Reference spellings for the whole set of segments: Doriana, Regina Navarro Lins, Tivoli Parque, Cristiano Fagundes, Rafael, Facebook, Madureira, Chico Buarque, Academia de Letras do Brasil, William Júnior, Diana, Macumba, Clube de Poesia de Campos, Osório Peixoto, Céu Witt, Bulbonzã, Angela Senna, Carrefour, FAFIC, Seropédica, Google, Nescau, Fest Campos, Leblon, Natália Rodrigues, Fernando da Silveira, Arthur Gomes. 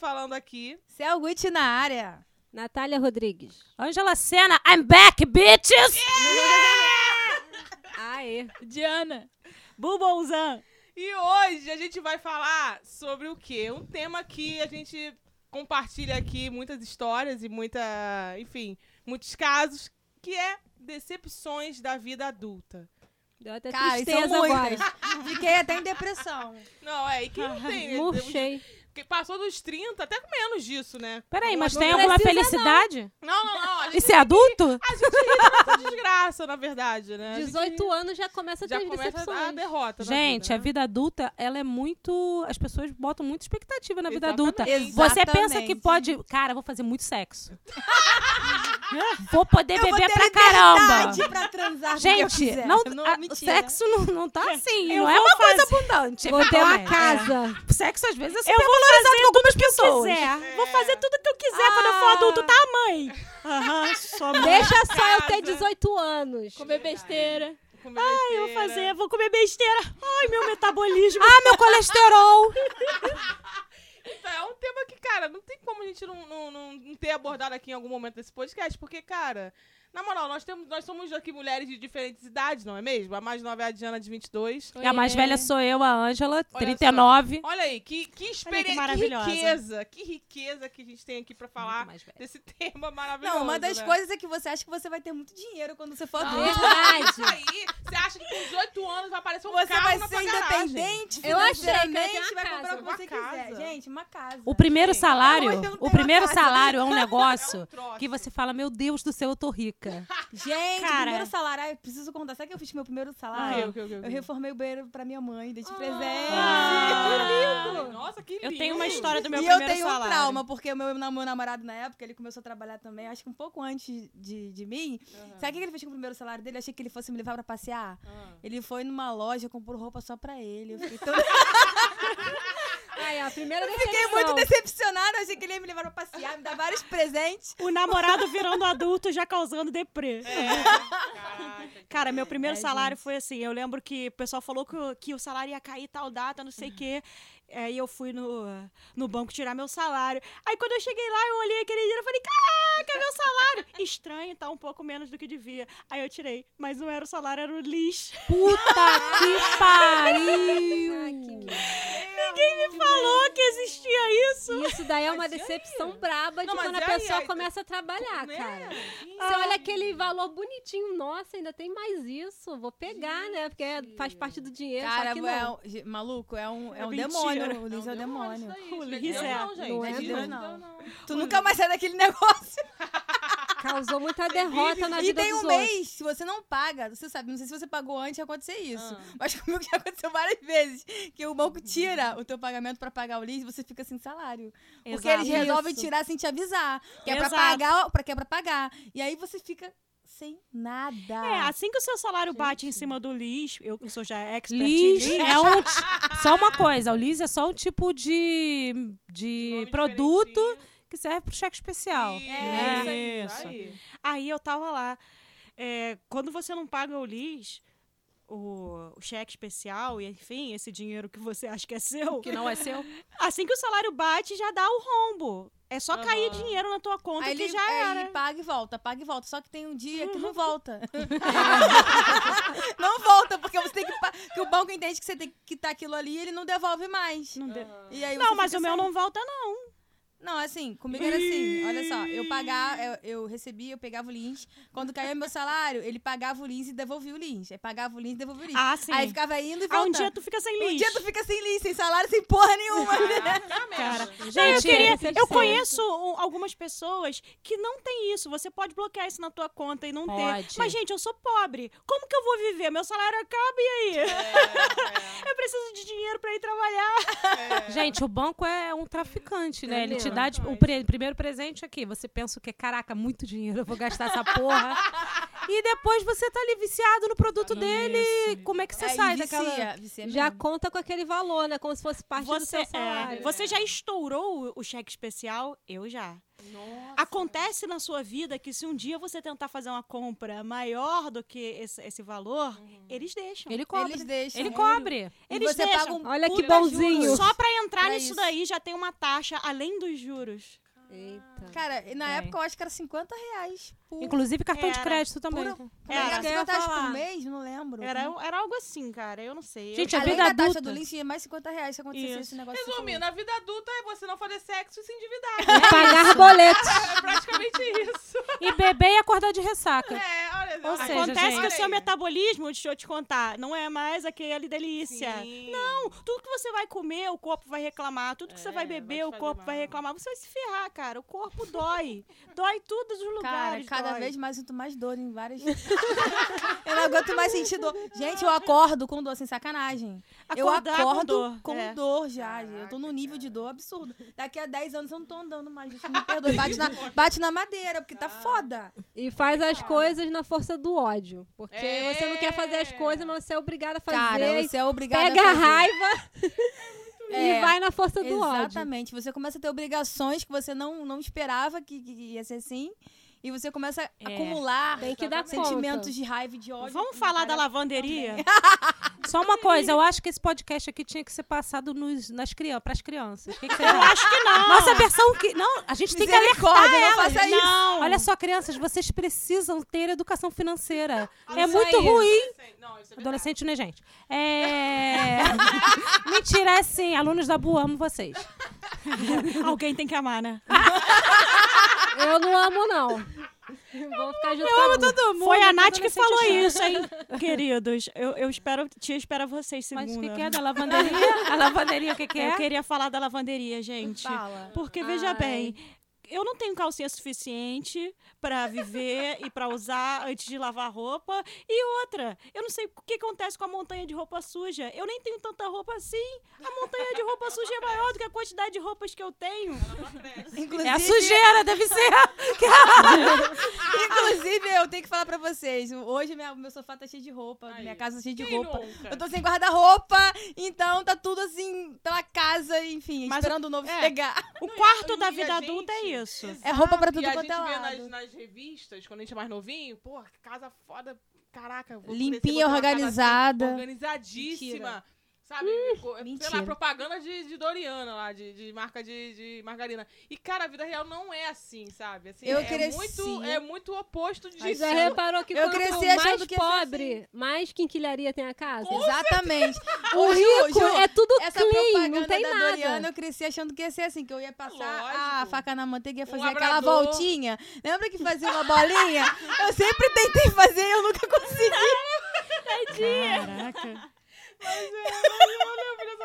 falando aqui. Céu Witt na área. Natália Rodrigues. Angela Senna, I'm back, bitches! Yeah! Aê. Diana. Bulbonzã. E hoje a gente vai falar sobre o quê? Um tema que a gente compartilha aqui muitas histórias e muitos casos, que é decepções da vida adulta. Deu até tristeza agora. Fiquei até em depressão. Não, é, e quem não tem? Murchei. Passou dos 30, até menos disso, né? Peraí, mas tem alguma felicidade? Não. Isso é adulto? A gente ri dessa desgraça, na verdade, né? 18 anos já começa a ter decepções. Já começa a derrota. Gente, a vida adulta, ela é muito... As pessoas botam muita expectativa na vida adulta. Você pensa que pode... Cara, vou fazer muito sexo. Vou poder beber pra caramba. Pra transar. Gente, o sexo não tá assim. Não é uma coisa abundante. Vou ter uma casa. Sexo, às vezes, é super valorizado com algumas pessoas. Vou fazer tudo o que eu quiser quando eu for adulto, tá, mãe? Deixa só eu ter 18 anos. Comer besteira. Ai, eu vou comer besteira. Ai, meu metabolismo. Ah, meu colesterol. Então, é um tema que, cara, não tem como a gente não ter abordado aqui em algum momento desse podcast, porque, cara, na moral, nós somos aqui mulheres de diferentes idades, não é mesmo? A mais nova é a Diana, de 22. Oi, e a mais velha sou eu, a Ângela, 39. Olha aí, que experiência, que riqueza que a gente tem aqui pra falar desse tema maravilhoso. Não, uma das coisas é que você acha que você vai ter muito dinheiro quando você for adulto. Aí, você acha que com 18 anos vai aparecer um carro na sua garagem. Você vai ser independente, financeiramente, vai comprar o que você quiser. Gente, uma casa. O primeiro salário é um negócio que você fala, meu Deus do céu, eu tô rica. Gente, o primeiro salário, eu preciso contar. Sabe o que eu fiz com meu primeiro salário? Eu reformei o banheiro pra minha mãe, dei de presente. Que lindo! Nossa, que lindo! Eu tenho uma história do meu primeiro salário. E eu tenho um trauma, porque o meu namorado na época, ele começou a trabalhar também, acho que um pouco antes de mim. Sabe o que ele fez com o primeiro salário dele? Eu achei que ele fosse me levar pra passear. Ele foi numa loja, comprou roupa só pra ele. Eu fiquei tão... Ai, a primeira decepção. Fiquei muito decepcionada, achei que ele ia me levar pra passear, me dar vários presentes. O namorado virando adulto, já causando deprê. Cara, meu primeiro salário foi assim, eu lembro que o pessoal falou que o salário ia cair tal data, não sei o quê. Aí eu fui no banco tirar meu salário. Aí quando eu cheguei lá, eu olhei aquele dinheiro e falei, caraca, meu salário! Estranho, tá um pouco menos do que devia. Aí eu tirei, mas não era o salário, era o lixo. Puta que pariu! Ninguém me falou que existia isso. Isso daí é uma decepção braba de quando a pessoa começa a trabalhar, cara. Você olha aquele valor bonitinho, nossa, ainda tem mais isso, vou pegar, né? Porque faz parte do dinheiro, cara, só que não. Maluco, é um demônio. O Liz é o demônio. O Liz é. Não. Tu nunca mais sai daquele negócio. Causou muita derrota na vida dos outros. E tem um mês, se você não paga, você sabe, não sei se você pagou antes, ia acontecer isso. Mas comigo já aconteceu várias vezes, que o banco tira o teu pagamento pra pagar o Liz e você fica sem salário. Exato, porque eles resolvem tirar sem te avisar. Que é pra pagar, que é pra pagar. E aí você fica... sem nada. É, assim que o seu salário bate em cima do LIS, eu sou já expert em LIS. Só uma coisa, o LIS é só um tipo de produto que serve pro cheque especial. Isso. Aí eu tava lá. Quando você não paga o LIS... o cheque especial e, enfim, esse dinheiro que você acha que é seu. Que não é seu. Assim que o salário bate, já dá o rombo. É só cair dinheiro na tua conta aí que ele, já era. Aí paga e volta. Só que tem um dia que não volta. Não volta, porque você tem que o banco entende que você tem que quitar aquilo ali e ele não devolve mais. E aí não, mas o meu não volta, não. Não, assim, comigo era assim, olha só, eu recebia, eu pegava o lins, quando caía meu salário, ele pagava o lins e devolvia o lins, aí pagava o lins e devolvia o lins. Ah, sim. Aí ficava indo e voltando. Um dia tu fica sem lins, sem salário, sem porra nenhuma. Cara, eu conheço algumas pessoas que não tem isso, você pode bloquear isso na tua conta e não ter. Mas, gente, eu sou pobre, como que eu vou viver? Meu salário acaba e aí? Eu preciso de dinheiro pra ir trabalhar. Gente, o banco é um traficante, né? Ele te o primeiro presente aqui, você pensa o que? Caraca, muito dinheiro, eu vou gastar essa porra. E depois você tá ali viciado no produto dele. Como é que você sai daquela... Vicia já conta com aquele valor, né? Como se fosse parte do seu salário. Você já estourou o cheque especial? Eu já. Nossa. Acontece na sua vida que se um dia você tentar fazer uma compra maior do que esse valor, eles deixam. Ele cobre. Ele cobre. Eles você deixam. Paga um olha que bonzinho. Juros. Só pra entrar pra nisso isso. Daí já tem uma taxa além dos juros. Eita. Cara, na época eu acho que era R$50 por... Inclusive cartão de crédito também. Era R$50 por mês, não lembro. Era algo assim, cara, eu não sei. Gente, a vida adulta... taxa do leasing é mais R$50 se acontecesse isso. Esse negócio. Resumindo, a vida adulta é você não fazer sexo e se endividar. E pagar boletos. É praticamente isso. E beber e acordar de ressaca. Olha, ou seja, acontece gente, que o seu metabolismo, deixa eu te contar, não é mais aquele delícia. Sim. Não, tudo que você vai comer, o corpo vai reclamar. Tudo que você vai beber, o corpo vai reclamar. Você vai se ferrar, cara. O corpo dói. Dói tudo dos lugares. Cara, cada vez mais eu sinto mais dor em várias... Eu não aguento mais sentir dor. Gente, eu acordo com dor, sem sacanagem. Acordar eu acordo com dor já. Eu tô num nível de dor absurdo. Daqui a 10 anos eu não tô andando mais. Gente, me perdoe. Bate na madeira, porque tá foda. E faz as coisas na força do ódio. Porque você não quer fazer as coisas, mas você é obrigada a fazer. Cara, você é obrigada a fazer. Pega a raiva... e vai na força do ódio. Exatamente. Você começa a ter obrigações que você não esperava que ia ser assim. E você começa a acumular sentimentos de raiva e de ódio. Vamos falar da lavanderia? Só uma coisa, eu acho que esse podcast aqui tinha que ser passado pras crianças. Que eu acho que não. Nossa versão... Não, a gente tem que alertar elas. Não, não. Olha só, crianças, vocês precisam ter educação financeira. É muito ruim. Adolescente, né, gente? Mentira, é assim. Alunos da BU, amo vocês. Alguém tem que amar, né? Eu não amo, não. Vou ficar junto com a Lu. Todo mundo. Foi a Nath que falou isso, hein? Queridos, eu espero vocês segunda. Mas o que é da lavanderia? A lavanderia, o que é? Eu queria falar da lavanderia, gente. Fala. Porque, veja bem, eu não tenho calcinha suficiente pra viver e pra usar antes de lavar roupa. E outra, eu não sei o que acontece com a montanha de roupa suja. Eu nem tenho tanta roupa assim. A montanha de roupa suja é maior do que a quantidade de roupas que eu tenho. Inclusive, é a sujeira, deve ser. Inclusive, eu tenho que falar pra vocês. Hoje, meu sofá tá cheio de roupa. Aí. Minha casa tá cheia de roupa. Nunca? Eu tô sem guarda-roupa. Então, tá tudo assim, pela casa, enfim, mas esperando o novo pegar. O quarto da vida adulta é isso. Exato. É roupa pra tudo quanto é lado. E a gente vê nas revistas, quando a gente é mais novinho, pô, que casa foda, caraca. Limpinha, organizada. Assim, organizadíssima. Mentira. Sabe? Sei lá, propaganda de Doriana lá, de marca de margarina. E, cara, a vida real não é assim, sabe? Assim, é muito oposto disso. Mas já reparou que quanto mais pobre, mais quinquilharia tem a casa? Com exatamente. Certeza. O rico é tudo clean, não tem nada. Doriana, eu cresci achando que ia ser assim, que eu ia passar a faca na manteiga e ia fazer aquela voltinha. Lembra que fazia uma bolinha? Eu sempre tentei fazer e eu nunca consegui. Caraca.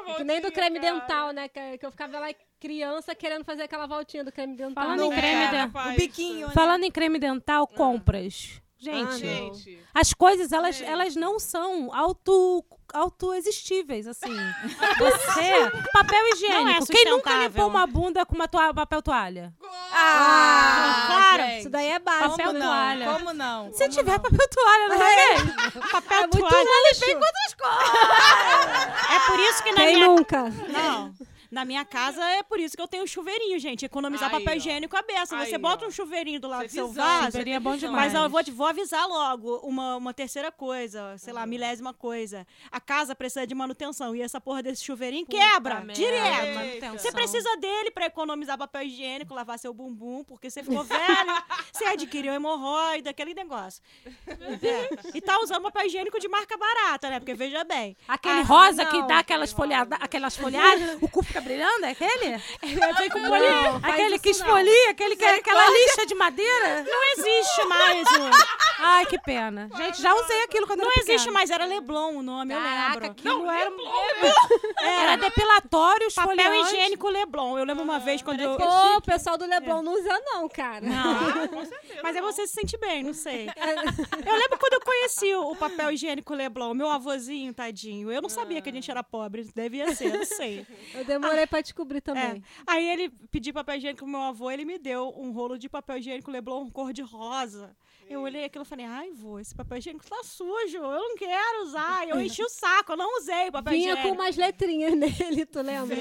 Mas nem do creme dental, né? Que eu ficava lá criança querendo fazer aquela voltinha do creme dental. Falando em creme dental. Um biquinho, né? Falando em creme dental, compras. Gente, as coisas, elas não são autoexistíveis, assim. Você, papel higiênico. Quem nunca limpou uma bunda com uma papel toalha? Claro, isso daí é básico. Papel toalha. Como não? Se tiver papel toalha, não é? Papel toalha. Ele vem com outras coisas. É por isso que na minha... Quem nunca? Não. Na minha casa, é por isso que eu tenho chuveirinho, gente. Economizar papel higiênico à beça. Você bota um chuveirinho do lado do seu vaso. É bom demais. Mas eu vou avisar logo uma terceira coisa, sei lá, milésima coisa. A casa precisa de manutenção. E essa porra desse chuveirinho quebra direto. Você precisa dele pra economizar papel higiênico, lavar seu bumbum, porque você ficou velho, você adquiriu hemorroida, aquele negócio. E tá usando papel higiênico de marca barata, né? Porque veja bem. Aquele rosa que dá aquelas folhadas, o cu fica brilhando? É aquele? Aquele que esfolia, aquela lixa de madeira? Não existe mais. Ai, que pena. Gente, já usei aquilo quando eu era pequena. Não existe mais, era Leblon o nome, eu lembro. Não, era Leblon. Era depilatório, esfoliante. Papel higiênico Leblon. Eu lembro uma vez quando eu... Pô, o pessoal do Leblon não usa não, cara. Não, com certeza. Mas é você se sentir bem, não sei. Eu lembro quando eu conheci o papel higiênico Leblon, meu avôzinho, tadinho. Eu não sabia que a gente era pobre, devia ser, não sei. Eu demorei pra descobrir também. Aí ele pediu papel higiênico pro meu avô, ele me deu um rolo de papel higiênico Leblon cor de rosa. Eu olhei aquilo eu falei, ai, vô, esse papel higiênico tá sujo, eu não quero usar. Eu enchi o saco, eu não usei o papel higiênico. Vinha com umas letrinhas nele, tu lembra?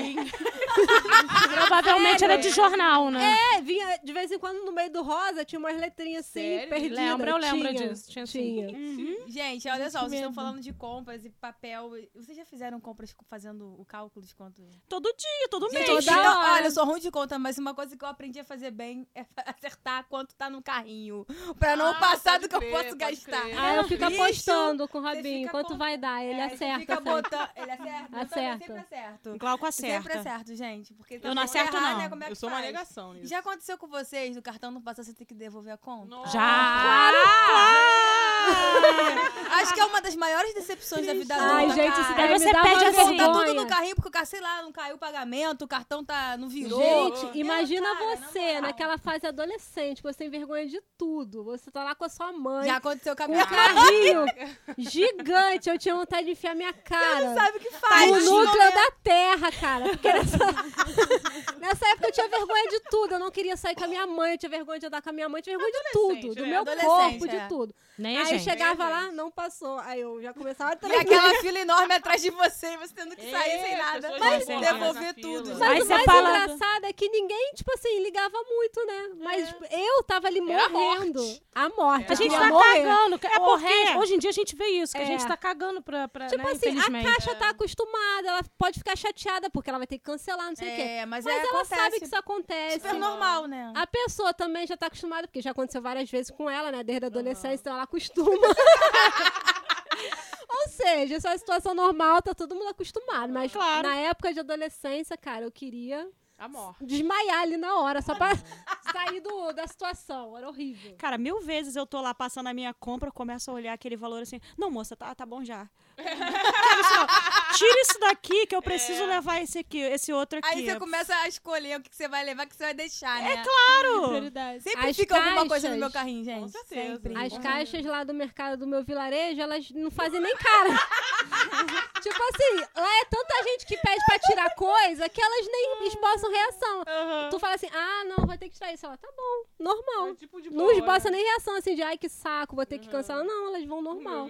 Provavelmente era de jornal, né? É, vinha de vez em quando no meio do rosa, tinha umas letrinhas assim, perdidas. Eu lembro disso. Tinha. Uhum. Gente, olha só, vocês estão falando de compras e papel. Vocês já fizeram compras fazendo o cálculo de quanto? Todo dia, todo mês. Então, olha, eu sou ruim de conta, mas uma coisa que eu aprendi a fazer bem é acertar quanto tá no carrinho. Pra não passar do que eu posso gastar. Ah, eu fico apostando com o Rabinho. Quanto vai dar? Ele acerta. Fica botando, ele acerta. Acerta. Sempre acerto. O Glauco acerta. Sempre acerto, gente. Porque eu não acerto, não. Né, como é que eu sou uma negação nisso. Já aconteceu com vocês? O cartão não passa, você tem que devolver a conta? Nossa. Já! Claro! Acho que é uma das maiores decepções da vida adulta. Ai, gente, isso deve me dar uma vergonha. Você perde a conta tudo no carrinho, porque o carro, sei lá, não caiu o pagamento, o cartão tá, não virou. Gente, imagina você, naquela fase adolescente, você tem vergonha de tudo. Você tá lá com a sua mãe. Já aconteceu com a minha carrinho gigante. Eu tinha vontade de enfiar minha cara. Você não sabe o que faz. O núcleo da terra, cara. Porque nessa época eu tinha vergonha de tudo. Eu não queria sair com a minha mãe. Eu tinha vergonha de andar com a minha mãe. Eu tinha vergonha de tudo. Do meu corpo, de tudo. Nem aí eu chegava lá, não passou. Aí eu já começava a treinar. E aquela fila enorme atrás de você. E você tendo que sair sem nada. Mas devolver tudo. Mas o mais engraçado é que ninguém, tipo assim, ligava muito, né? Mas eu tava ali morrendo. A morte. A gente tá cagando. É porque hoje em dia a gente vê isso, que a gente tá cagando pra tipo, né, assim, a Caixa tá acostumada, ela pode ficar chateada porque ela vai ter que cancelar, não sei o quê. Mas ela sabe que isso acontece. Super normal, né? A pessoa também já tá acostumada, porque já aconteceu várias vezes com ela, né? Desde a adolescência, então ela acostuma. Ou seja, isso é uma situação normal, tá todo mundo acostumado. Mas claro, na época de adolescência, cara, eu queria... desmaiar ali na hora, só pra sair da situação, era horrível. Cara, 1000 vezes eu tô lá passando a minha compra, eu começo a olhar aquele valor assim, não moça, tá bom já. Tira isso daqui que eu preciso levar esse aqui, esse outro aqui. Aí você começa a escolher o que você vai levar, o que você vai deixar, né? É claro! Sempre fica alguma coisa no meu carrinho, gente. Com certeza. Sempre. As caixas lá do mercado do meu vilarejo, elas não fazem nem cara. Tipo assim, lá é tanta gente que pede pra tirar coisa que elas nem esboçam reação. Uhum. Tu fala assim, ah, não, vai ter que tirar isso. Ela, tá bom, normal. É tipo de boa, não esboça nem reação, assim, de ai, que saco, vou ter que cancelar. Não, elas vão normal.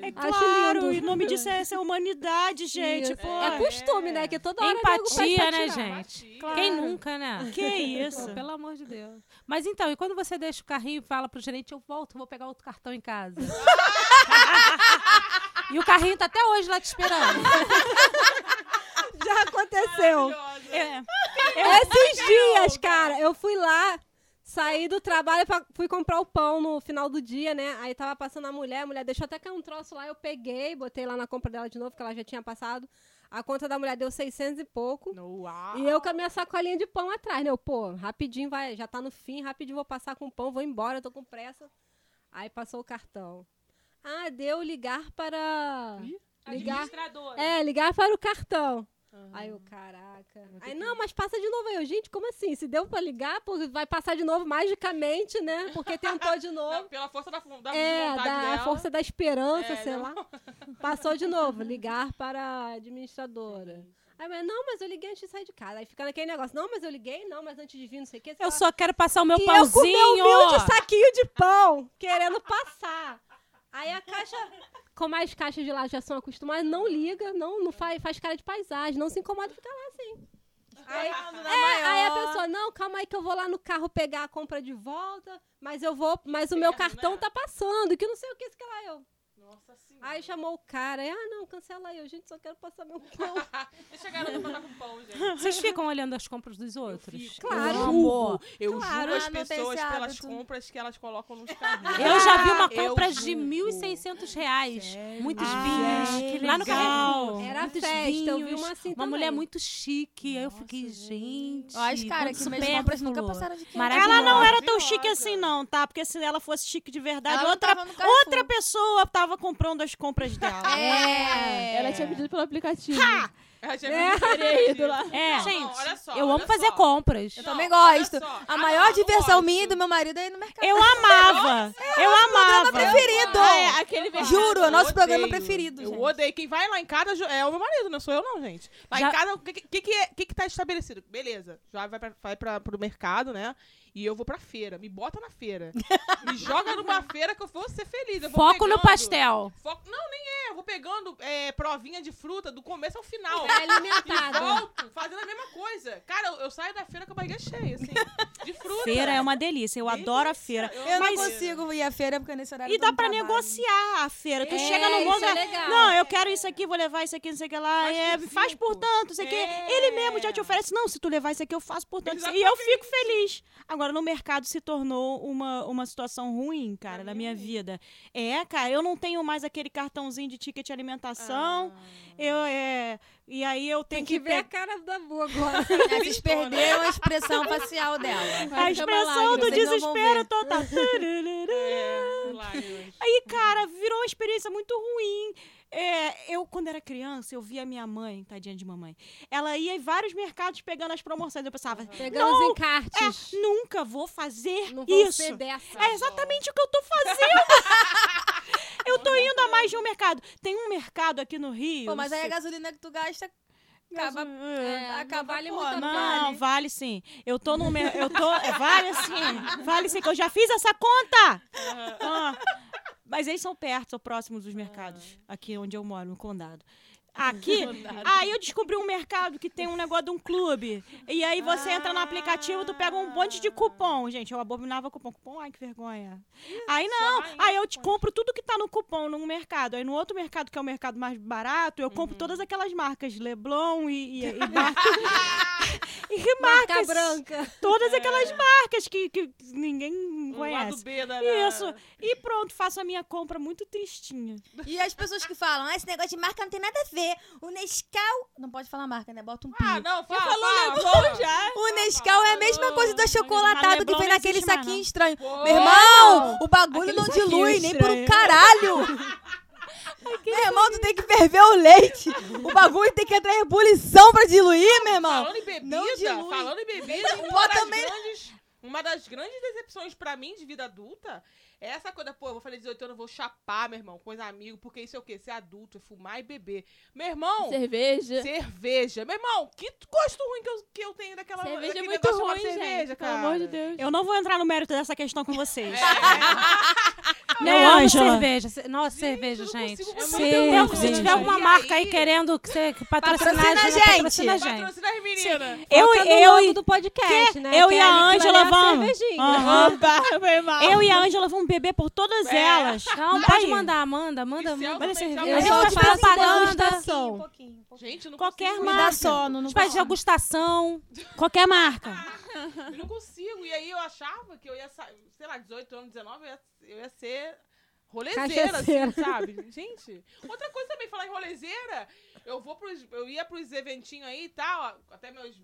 É claro, o nome disso é essa humanidade, gente. Pô, é costume, né? Que toda hora empatia, né, gente? Claro. Quem nunca, né? Que isso? Pelo amor de Deus. Mas então, e quando você deixa o carrinho e fala pro gerente, eu volto, vou pegar outro cartão em casa. E o carrinho tá até hoje lá te esperando. Já aconteceu. Esses dias, cara, eu fui lá, saí do trabalho, fui comprar o pão no final do dia, né? Aí tava passando a mulher deixou até cair um troço lá, eu peguei, botei lá na compra dela de novo, que ela já tinha passado. A conta da mulher deu 600 e pouco. Uau. E eu com a minha sacolinha de pão atrás, né? Eu, pô, rapidinho, vai, já tá no fim, rapidinho vou passar com o pão, vou embora, tô com pressa. Aí passou o cartão. Ah, deu ligar para... administradora. É, ligar para o cartão. Aí eu, caraca. Aí, não, mas passa de novo. Aí eu, gente, como assim? Se deu pra ligar, vai passar de novo magicamente, né? Porque tentou de novo. Não, pela força da vontade dela. A força da esperança, sei lá. Passou de novo, ligar para a administradora. Aí, mas, não, mas eu liguei antes de sair de casa. Aí fica naquele negócio, não, mas eu liguei, não, mas antes de vir, não sei o que. Eu só quero passar o meu pãozinho. Eu com meu humilde saquinho de pão, querendo passar. Aí a caixa, como as caixas de lá já são acostumadas, não liga, não faz cara de paisagem, não se incomoda, fica lá assim. Aí a pessoa, não, calma aí que eu vou lá no carro pegar a compra de volta, mas o meu cartão tá passando, que não sei o que, isso que lá eu. Nossa senhora. Aí chamou o cara, não, cancela aí, eu, gente, só quero passar meu pão. Vocês chegaram a passar com pão, gente. Vocês ficam olhando as compras dos outros? Claro. Eu juro as pessoas pelas compras que elas colocam nos carrinhos. Eu já vi uma compra de R$1.600. Sério? Muitos vinhos. Lá no Carrefour. Era festa, eu vi uma assim também. Uma mulher muito chique, aí eu fiquei, gente... Olha, as caras que minhas compras nunca passaram de quinta. Ela não era tão chique assim não, tá? Porque se ela fosse chique de verdade, outra pessoa tava comprando as compras dela. Ela tinha pedido pelo aplicativo. Já é. Lá. É. Gente, não, olha só, eu amo fazer compras. Eu também gosto. A maior diversão minha e do meu marido é ir no mercado. Eu amava. Eu amava. Meu programa preferido. É, aquele juro, é o nosso programa preferido. Eu odeio. Quem vai lá em casa é o meu marido, não sou eu não, gente. Lá em casa, o que tá estabelecido? Beleza, já vai pro mercado, né? E eu vou pra feira. Me bota na feira. Me joga numa feira que eu vou ser feliz. Eu vou foco pegando, no pastel. Foco, não, nem é. Eu vou pegando provinha de fruta do começo ao final. É alimentado. E volto fazendo a mesma coisa. Cara, eu saio da feira com a barriga cheia, assim. De fruta. Feira é uma delícia. Eu adoro a feira. Eu não consigo ir à feira porque nesse horário. E dá pra negociar a feira. Tu chega no mundo. É não, eu quero isso aqui, vou levar isso aqui, não sei o que lá. Faz por tanto, não sei o que. Ele mesmo já te oferece. Não, se tu levar isso aqui, eu faço por tanto. Exatamente. E eu fico feliz. Agora, no mercado se tornou uma situação ruim, cara, na minha vida. É, cara, eu não tenho mais aquele cartãozinho de ticket alimentação. E aí eu tenho que ver a cara da Bu agora. Eles perderam a expressão facial dela. A expressão do desespero total. Aí, cara, virou uma experiência muito ruim. Eu, quando era criança, eu via minha mãe, tadinha de mamãe. Ela ia em vários mercados pegando as promoções. Eu pensava, pegando os encartes. Nunca vou fazer não vou isso. Ser dessa, é exatamente o que eu tô fazendo. Eu tô indo a mais de um mercado. Tem um mercado aqui no Rio. Pô, mas aí a gasolina que tu gasta acaba vale muito. Não, vale sim. Eu tô no eu tô vale sim. Vale sim que eu já fiz essa conta. Mas eles são perto, são próximos dos mercados, aqui onde eu moro, no condado. Aqui, aí eu descobri um mercado que tem um negócio de um clube. E aí você entra no aplicativo, tu pega um monte de cupom. Gente, eu abominava cupom. Cupom, ai, que vergonha. Aí não, aí eu te compro tudo que tá no cupom num mercado. Aí no outro mercado, que é o mercado mais barato, eu compro todas aquelas marcas. Leblon e marcas. Branca. Todas aquelas marcas que ninguém conhece. Lado B, né? Isso. E pronto, faço a minha compra muito tristinha. E as pessoas que falam, esse negócio de marca não tem nada a ver. O Nescau... Não pode falar marca, né? Bota um pi. Ah, não, fala. Já. O Nescau é a mesma coisa do achocolatado que vem naquele saquinho estranho. Pô, meu irmão, o bagulho não dilui nem por um caralho. Meu irmão, tu tem que ferver o leite. O bagulho tem que entrar em ebulição pra diluir, meu irmão. Falando em bebida, uma das grandes decepções pra mim de vida adulta... Essa coisa, eu vou fazer 18 anos, eu vou chapar, meu irmão, com os amigos, porque isso é o quê? Ser adulto, fumar e beber. Meu irmão... Cerveja. Meu irmão, que gosto ruim que eu tenho daquela... Cerveja é muito ruim, cerveja, cara. Pelo amor de Deus. Eu não vou entrar no mérito dessa questão com vocês. Não, cerveja. Nossa, gente, cerveja, gente. Se tiver alguma marca aí querendo que patrocina a gente. Patrocina as meninas. Eu do podcast, que, né? Eu e a Angela vamos. Eu e a Angela vamos beber por todas elas. Não, pode mandar, manda. Olha cerveja. Eu só faço propaganda. Gente, não qualquer marca. A gente faz degustação. Qualquer marca. Eu não consigo. E aí eu achava que eu ia, sei lá, 18 anos, 19, eu ia ser rolezeira, assim, sabe? Gente, outra coisa também, falar em rolezeira, eu ia pros eventinhos aí e tal, até meus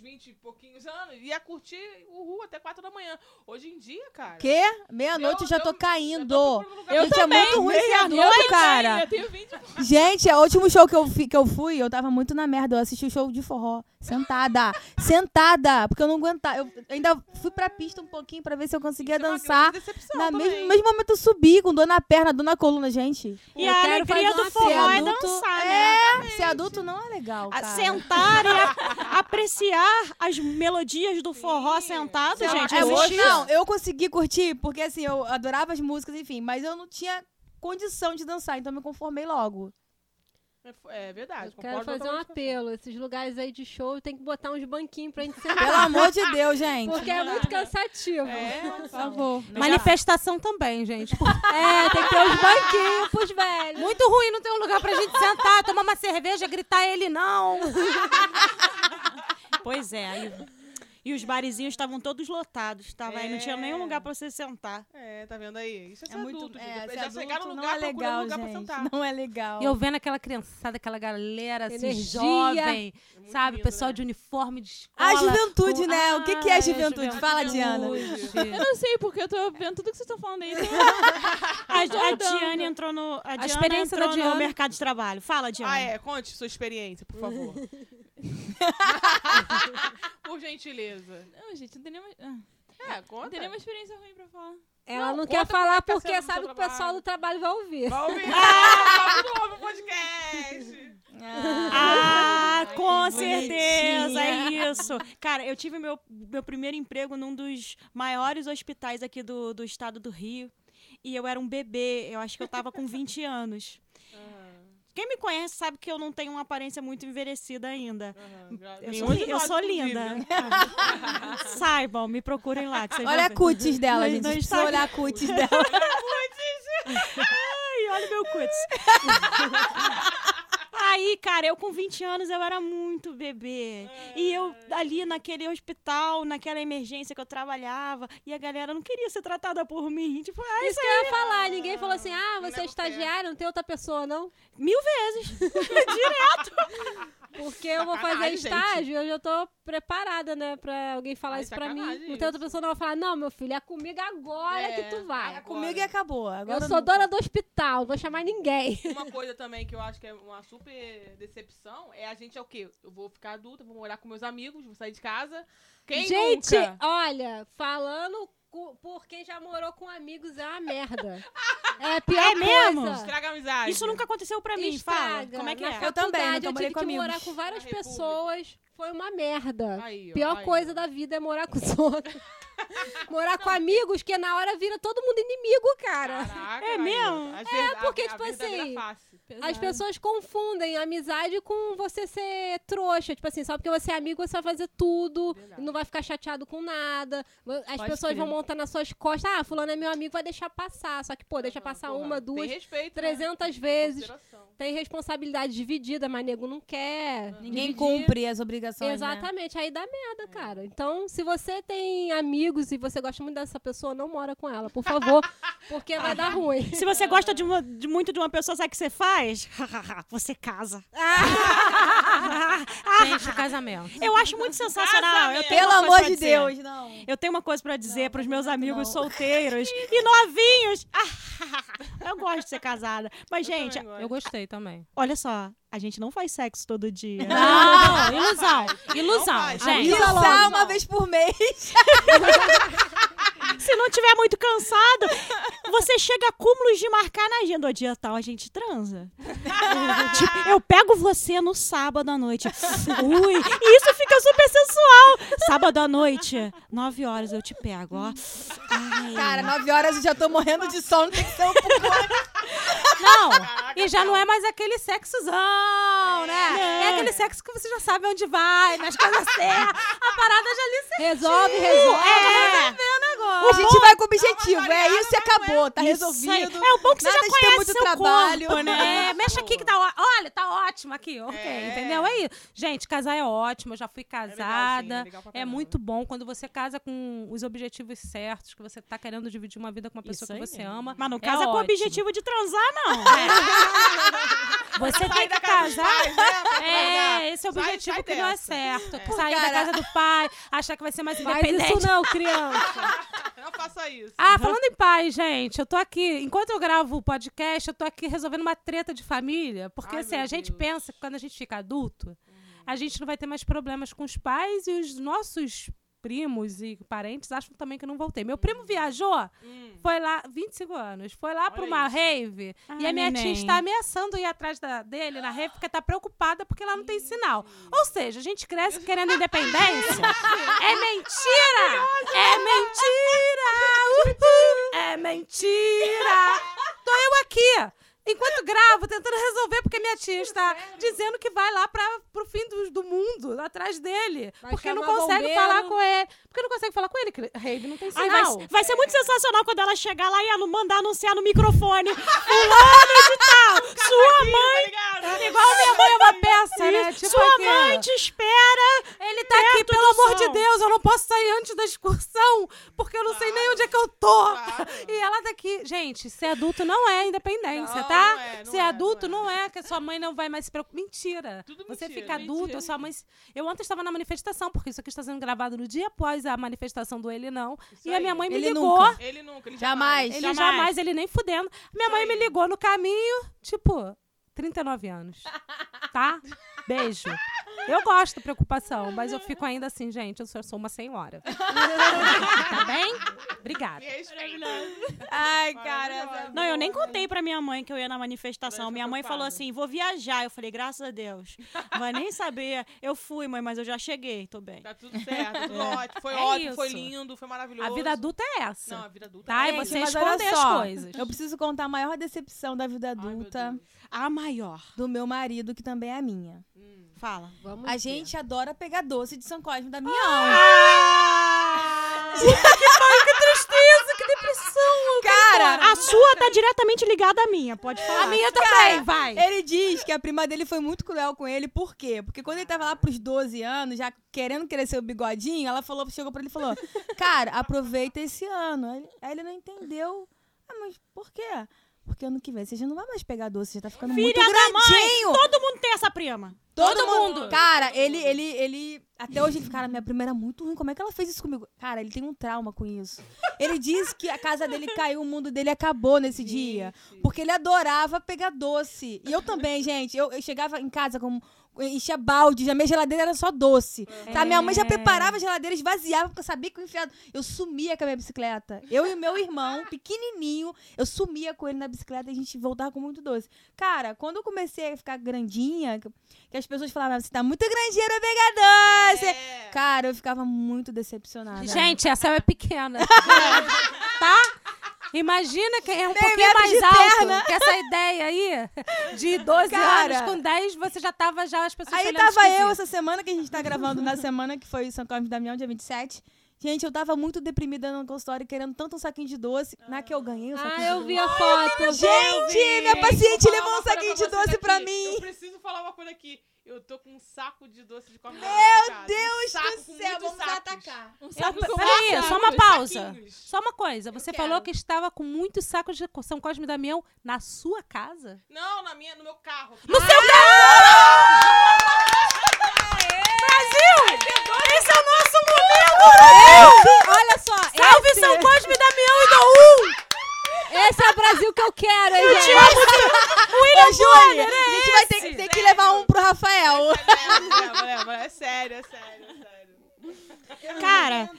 20 e pouquinhos anos, ia curtir o Ru até 4 da manhã. Hoje em dia, cara... Quê? Meia-noite eu já tô caindo. Eu também. É muito ruim ser adulto, cara. Eu tenho 20 anos. Gente, o último show que eu fui, eu tava muito na merda. Eu assisti o show de forró, sentada, porque eu não aguentava. Eu ainda fui pra pista um pouquinho pra ver se eu conseguia dançar. No mesmo momento eu subi com dor na perna, dor na coluna, gente. E eu a alegria do forró é dançar, né? Ser adulto não é legal, cara. Sentar e apreciar as melodias do forró sentado, gente. Eu consegui curtir, porque assim, eu adorava as músicas, enfim, mas eu não tinha condição de dançar, então eu me conformei logo. É verdade. Eu quero fazer um apelo. Esses lugares aí de show tem que botar uns banquinhos pra gente sentar. Pelo amor de Deus, gente. Porque é muito cansativo. Por favor. Manifestação também, gente. Tem que ter uns banquinhos pros velhos. Muito ruim não ter um lugar pra gente sentar, tomar uma cerveja, gritar ele não. Pois é. E os barizinhos estavam todos lotados, tava aí, não tinha nenhum lugar pra você sentar. É, tá vendo aí? Isso é ser adulto, muito, gente. Já chegaram no lugar, procurando lugar pra sentar. Não é legal. E eu vendo aquela criançada, aquela galera, energia, assim, jovem, é sabe? Lindo, pessoal, né? De uniforme, de escola. A juventude, com... né? O que que é juventude? Juventude. Fala, Diana. Eu não sei, porque eu tô vendo tudo que vocês estão falando aí. A experiência entrou da Diana no mercado de trabalho. Fala, Diana. Ah, é? Conte sua experiência, por favor. Por gentileza. Não, gente, não tem nenhuma... conta. Não tem nenhuma experiência ruim pra falar. Ela não quer falar porque sabe que o pessoal do trabalho vai ouvir. Vai ouvir. Vai ouvir o podcast. Com certeza, é isso. Cara, eu tive meu primeiro emprego num dos maiores hospitais aqui do estado do Rio. E eu era um bebê, eu acho que eu tava com 20 anos. Quem me conhece sabe que eu não tenho uma aparência muito envelhecida ainda. Eu sou linda. Saibam, me procurem lá. Que olha a cutis dela, gente. Não precisa olhar a cutis dela. Ai, olha o meu cutis. Aí, cara, eu com 20 anos, eu era muito bebê. E eu ali naquele hospital, naquela emergência que eu trabalhava, e a galera não queria ser tratada por mim. Tipo, isso que eu ia falar. Ninguém falou assim, você é estagiário, não tem outra pessoa, não? 1000 vezes. Direto. Porque eu vou fazer estágio, gente. Eu já tô preparada, né, pra alguém falar isso pra mim. Não tem outra pessoa, não. Vai falar, não, meu filho, é comigo agora que tu vai. É comigo e acabou. Agora eu sou dona do hospital, não vou chamar ninguém. Uma coisa também que eu acho que é uma super decepção é a gente, é o quê? Eu vou ficar adulta, vou morar com meus amigos, vou sair de casa. Quem gente, nunca? Olha, falando... Por quem já morou com amigos é uma merda. É pior mesmo? Coisa. Estraga a amizade. Isso nunca aconteceu pra mim, fala. Como é que é? Eu também, eu tive que morar com várias pessoas. Foi uma merda. Aí, ó, pior coisa da vida é morar com os outros. Morar com amigos, que na hora vira todo mundo inimigo, cara. Caraca, é mesmo? Porque, tipo assim, as pessoas confundem amizade com você ser trouxa. Tipo assim, só porque você é amigo, você vai fazer tudo, não vai ficar chateado com nada. As pessoas vão montar nas suas costas. Ah, fulano é meu amigo, vai deixar passar. Só que, pô, deixa passar uma, duas, tem respeito, 300 vezes. Tem responsabilidade dividida, mas nego não quer. Ninguém cumpre as obrigações, exatamente, né? Aí dá merda, cara. Então, se você tem amigos, se você gosta muito dessa pessoa, não mora com ela, por favor, porque vai dar ruim. Se você gosta muito de uma pessoa, sabe o que você faz? Você casa. Gente, casamento. Eu acho muito sensacional. Pelo amor de Deus, não. Eu tenho uma coisa pra dizer pros meus amigos solteiros e novinhos. Eu gosto de ser casada. Mas, gente... Eu gostei também. Olha só. A gente não faz sexo todo dia. Não, ilusão. Ilusão, gente. Ilusão uma vez por mês. Se não tiver muito cansado, você chega a cúmulos de marcar na agenda. O dia tal, a gente transa. Tipo, eu pego você no sábado à noite. Ui, e isso fica super sensual. Sábado à noite, 9 horas eu te pego, ó. Ai. Cara, 9 horas eu já tô morrendo de sono, tem que ser um pouco. Não, e já não é mais aquele sexozão, né? É aquele sexo que você já sabe onde vai, nas casas certas. A parada já ali certinho. Resolve. Resolvendo agora. A gente vai com o objetivo, isso e acabou, tá resolvido. É o bom que você já conhece muito seu trabalho, corpo, né? Mexe aqui que tá ótimo. Olha, tá ótimo aqui, ok, entendeu? É isso. Gente, casar é ótimo, eu já fui casada. É muito bom quando você casa com os objetivos certos, que você tá querendo dividir uma vida com uma pessoa que você ama. Mas não casa com o objetivo de transar, não. Você tem que casar. Esse é o objetivo que não é certo. Sair da casa do pai, achar que vai ser mais independente. Mas isso não, criança. Não faça isso. Falando em pai, gente, eu tô aqui, enquanto eu gravo o podcast, eu tô aqui resolvendo uma treta de família, porque a gente pensa que quando a gente fica adulto, a gente não vai ter mais problemas com os pais, e os nossos primos e parentes acham também que eu não voltei. Meu primo viajou, foi lá, 25 anos, foi lá pra uma rave, e a minha tia está ameaçando ir atrás dele na rave, porque tá preocupada porque lá não tem sinal. Ou seja, a gente cresce querendo independência. É mentira! É mentira! É mentira! Tô eu aqui! enquanto gravo, tentando resolver, porque minha tia está dizendo que vai lá pro fim do mundo, atrás dele. Vai porque não consegue falar com ele. Porque não consegue falar com ele, que rave não tem sinal. Vai ser muito sensacional quando ela chegar lá e ela mandar anunciar no microfone. Fulano de tal, sua mãe... Tá igual minha mãe é uma peça, né? Tipo sua aqui, mãe te espera. Ele tá aqui, pelo amor de Deus, eu não posso sair antes da excursão, porque eu não sei nem onde é que eu tô. Claro. E ela tá aqui. Gente, ser adulto não é independência, não, tá? Não é, não ser adulto não é que a sua mãe não vai mais se preocupar. Mentira. Tudo você mentira, fica adulto, mentira. A sua mãe... Eu ontem estava na manifestação, porque isso aqui está sendo gravado no dia após a manifestação do Ele Não. Isso e aí. A minha mãe me ele ligou. Nunca. Ele nunca. Ele jamais. Ele jamais, ele nem fudendo. Minha mãe me ligou no caminho, tipo... 39 anos, tá? Beijo. Eu gosto da preocupação, mas eu fico ainda assim, gente, eu sou uma senhora. Tá bem? Obrigada. Ai, cara. Não, eu nem contei pra minha mãe que eu ia na manifestação. Minha mãe falou assim, vou viajar. Eu falei, graças a Deus. Mas nem sabia. Eu fui, mãe, mas eu já cheguei, tô bem. Tá tudo certo, tudo ótimo. Foi ótimo, foi lindo, foi maravilhoso. A vida adulta é essa. Não, a vida adulta é essa. Tá, e você esconder as coisas. Eu preciso contar a maior decepção da vida adulta. A maior. Do meu marido, que também é a minha. Fala. Vamos a ver. Gente adora pegar doce de São Cosme da minha alma. Que tristeza, que depressão. Cara, a sua tá diretamente ligada à minha, pode falar. A minha também, vai. Ele diz que a prima dele foi muito cruel com ele, por quê? Porque quando ele tava lá pros 12 anos, já querendo crescer o bigodinho, ela falou, chegou pra ele e falou, cara, aproveita esse ano. Aí ele não entendeu. Ah, mas por quê? Porque ano que vem você já não vai mais pegar doce, você tá ficando filha muito grandinho. Mãe, todo mundo tem essa prima. Todo mundo. Cara, ele até hoje ele fica, cara, minha prima era muito ruim, como é que ela fez isso comigo? Cara, ele tem um trauma com isso. Ele diz que a casa dele caiu, o mundo dele acabou nesse dia. Porque ele adorava pegar doce. E eu também, gente, eu chegava em casa como... enchia balde, já minha geladeira era só doce. Tá? Minha mãe já preparava a geladeira, esvaziava, porque eu sabia que o enfiado... Eu sumia com a minha bicicleta. Eu e meu irmão, pequenininho, eu sumia com ele na bicicleta e a gente voltava com muito doce. Cara, quando eu comecei a ficar grandinha, que as pessoas falavam, você tá muito grandinha pra pegar doce. Cara, eu ficava muito decepcionada. Gente, a Céu é pequena. Tá? Imagina que é um pouquinho mais alto, que essa ideia aí de 12 anos com 10, você já tava, já as pessoas aí tava esquisito. Eu, essa semana que a gente tá gravando, na semana que foi São Cosme e Damião, dia 27, gente, eu tava muito deprimida no consultório, querendo tanto um saquinho de doce, na que eu ganhei o saquinho de doce. Eu vi a foto. Gente, minha paciente levou um saquinho de doce daqui. Pra mim. Eu preciso falar uma coisa aqui. Eu tô com um saco de doce de comer. Meu Deus do céu, vamos atacar. Um saco com peraí, só uma pausa. Saquinhos. Só uma coisa. Você falou que estava com muitos sacos de São Cosme e Damião na sua casa? Não, na minha, no meu carro. No seu carro! Brasil! Esse é o nosso momento! Olha só. Salve São Cosme e Damião e Dom 1! Esse é o Brasil que eu quero, hein, gente? William Júnior, a gente vai ter que levar um pro Rafael. É sério, é sério, é sério. Cara,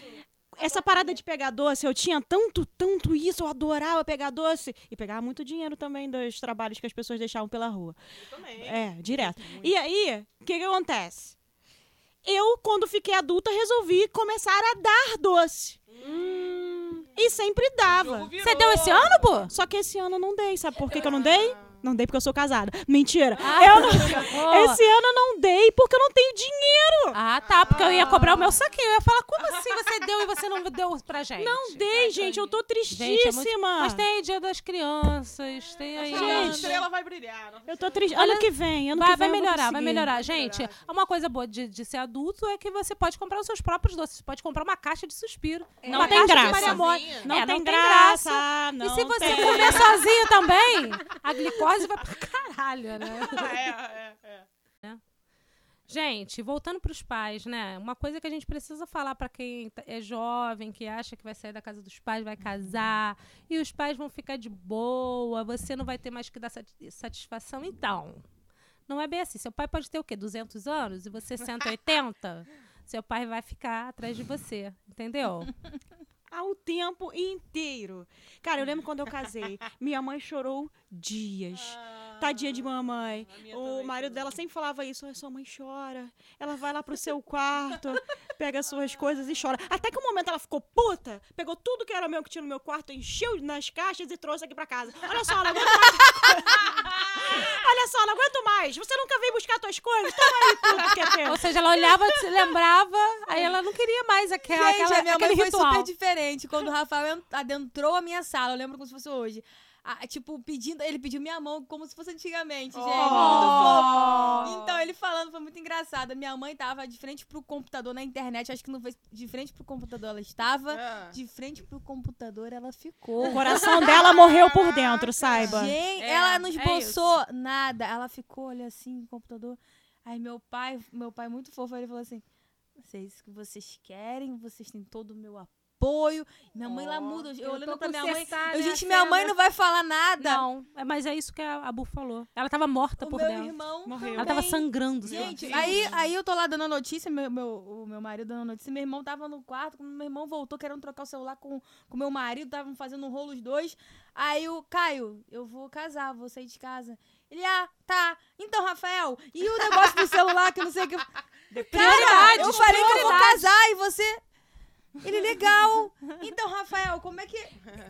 essa parada de pegar doce, eu tinha tanto isso, eu adorava pegar doce. E pegava muito dinheiro também dos trabalhos que as pessoas deixavam pela rua. Eu também. É, direto. E aí, o que acontece? Eu, quando fiquei adulta, resolvi começar a dar doce. E sempre dava. Você deu esse ano, pô? Só que esse ano eu não dei. Sabe por que eu não dei? Não dei porque eu sou casada. Mentira. Esse ano eu não dei porque eu não tenho dinheiro. Ah, tá. Porque eu ia cobrar o meu saquinho. Eu ia falar, como assim você deu e você não deu pra gente? Não dei, gente. Eu tô tristíssima. Gente, mas tem aí Dia das Crianças. Tem aí... A estrela vai brilhar. Eu tô triste. Ano que vem. Ano que vem vai melhorar, vai melhorar. Gente, uma coisa boa de ser adulto é que você pode comprar os seus próprios doces. Você pode comprar uma caixa de suspiro. Não tem graça. Não tem graça. E se você comer sozinho também, a glicose vai pra caralho, né? É. Gente, voltando pros pais, né? Uma coisa que a gente precisa falar pra quem é jovem, que acha que vai sair da casa dos pais, vai casar, e os pais vão ficar de boa, você não vai ter mais que dar satisfação. Então, não é bem assim. Seu pai pode ter o quê? 200 anos? E você 180? Seu pai vai ficar atrás de você, entendeu? Ao tempo inteiro. Cara, eu lembro quando eu casei. Minha mãe chorou dias. tadinha de mamãe. O marido dela sempre falava isso, sua mãe chora, ela vai lá pro seu quarto, pega suas coisas e chora. Até que um momento ela ficou puta, pegou tudo que era meu, que tinha no meu quarto, encheu nas caixas e trouxe aqui pra casa. Olha só, não aguento mais. Olha só, não aguento mais. Você nunca veio buscar suas coisas? Toma aí tudo que é teu. Ou seja, ela olhava, se lembrava, aí ela não queria mais aquela, gente, aquela, a minha mãe foi ritual. Super diferente. Quando o Rafael adentrou a minha sala, eu lembro como se fosse hoje. Ah, tipo, pedindo, ele pediu minha mão como se fosse antigamente, gente. Muito fofo. Então, ele falando, foi muito engraçado. Minha mãe tava de frente pro computador na internet. Acho que não foi de frente pro computador, ela estava. É. De frente pro computador, ela ficou. O coração dela morreu por dentro, saiba. Gente, ela não esboçou nada. Ela ficou, olha assim, no computador. Aí meu pai muito fofo, ele falou assim, vocês que vocês querem, vocês têm todo o meu apoio. Minha mãe lá muda. Eu olhando pra minha mãe. Gente, minha mãe não vai falar nada. Não, mas é isso que a Bu falou. Ela tava morta por dentro. O meu irmão morreu. Ela tava sangrando. Gente, aí eu tô lá dando a notícia, o meu marido dando a notícia. Meu irmão tava no quarto, quando meu irmão voltou, querendo trocar o celular com meu marido, estavam fazendo um rolo os dois. Aí o Caio, eu vou casar, vou sair de casa. Ele, tá. Então, Rafael, e o negócio do celular que não sei o que... Cara, eu falei que eu vou casar e você... Ele é legal. Então, Rafael, como é que...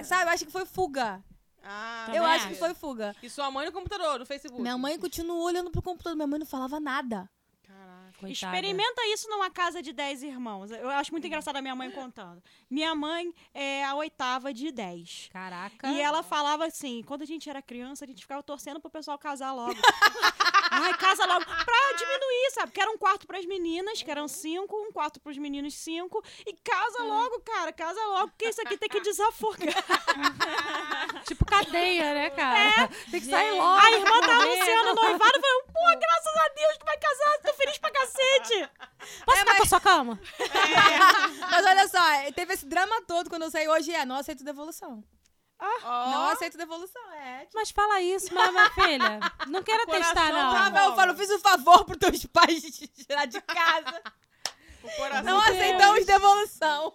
Sabe, eu acho que foi fuga. Acho que foi fuga. E sua mãe no computador, no Facebook? Minha mãe continuou olhando pro computador. Minha mãe não falava nada. Caraca. Coitada. Experimenta isso numa casa de 10 irmãos. Eu acho muito engraçado a minha mãe contando. Minha mãe é a 8ª de 10. Caraca. E ela falava assim, quando a gente era criança, a gente ficava torcendo pro pessoal casar logo. Ai, casa logo, pra diminuir, sabe? Que era um quarto pras meninas, que eram 5, um quarto pros meninos 5. E casa logo, cara, casa logo, porque isso aqui tem que desafogar. Tipo cadeia, né, cara? É. Tem que sair logo. A irmã tá anunciando o noivado e falou, pô, graças a Deus tu vai casar, tô feliz pra cacete. Posso ficar com a sua cama? É. Mas olha só, teve esse drama todo quando eu saí hoje, não aceito devolução. Não aceito devolução, tipo... Mas fala isso, minha filha. Não quero testar, não. Eu falo, fiz um favor pros teus pais de te tirar de casa. Não aceitamos devolução.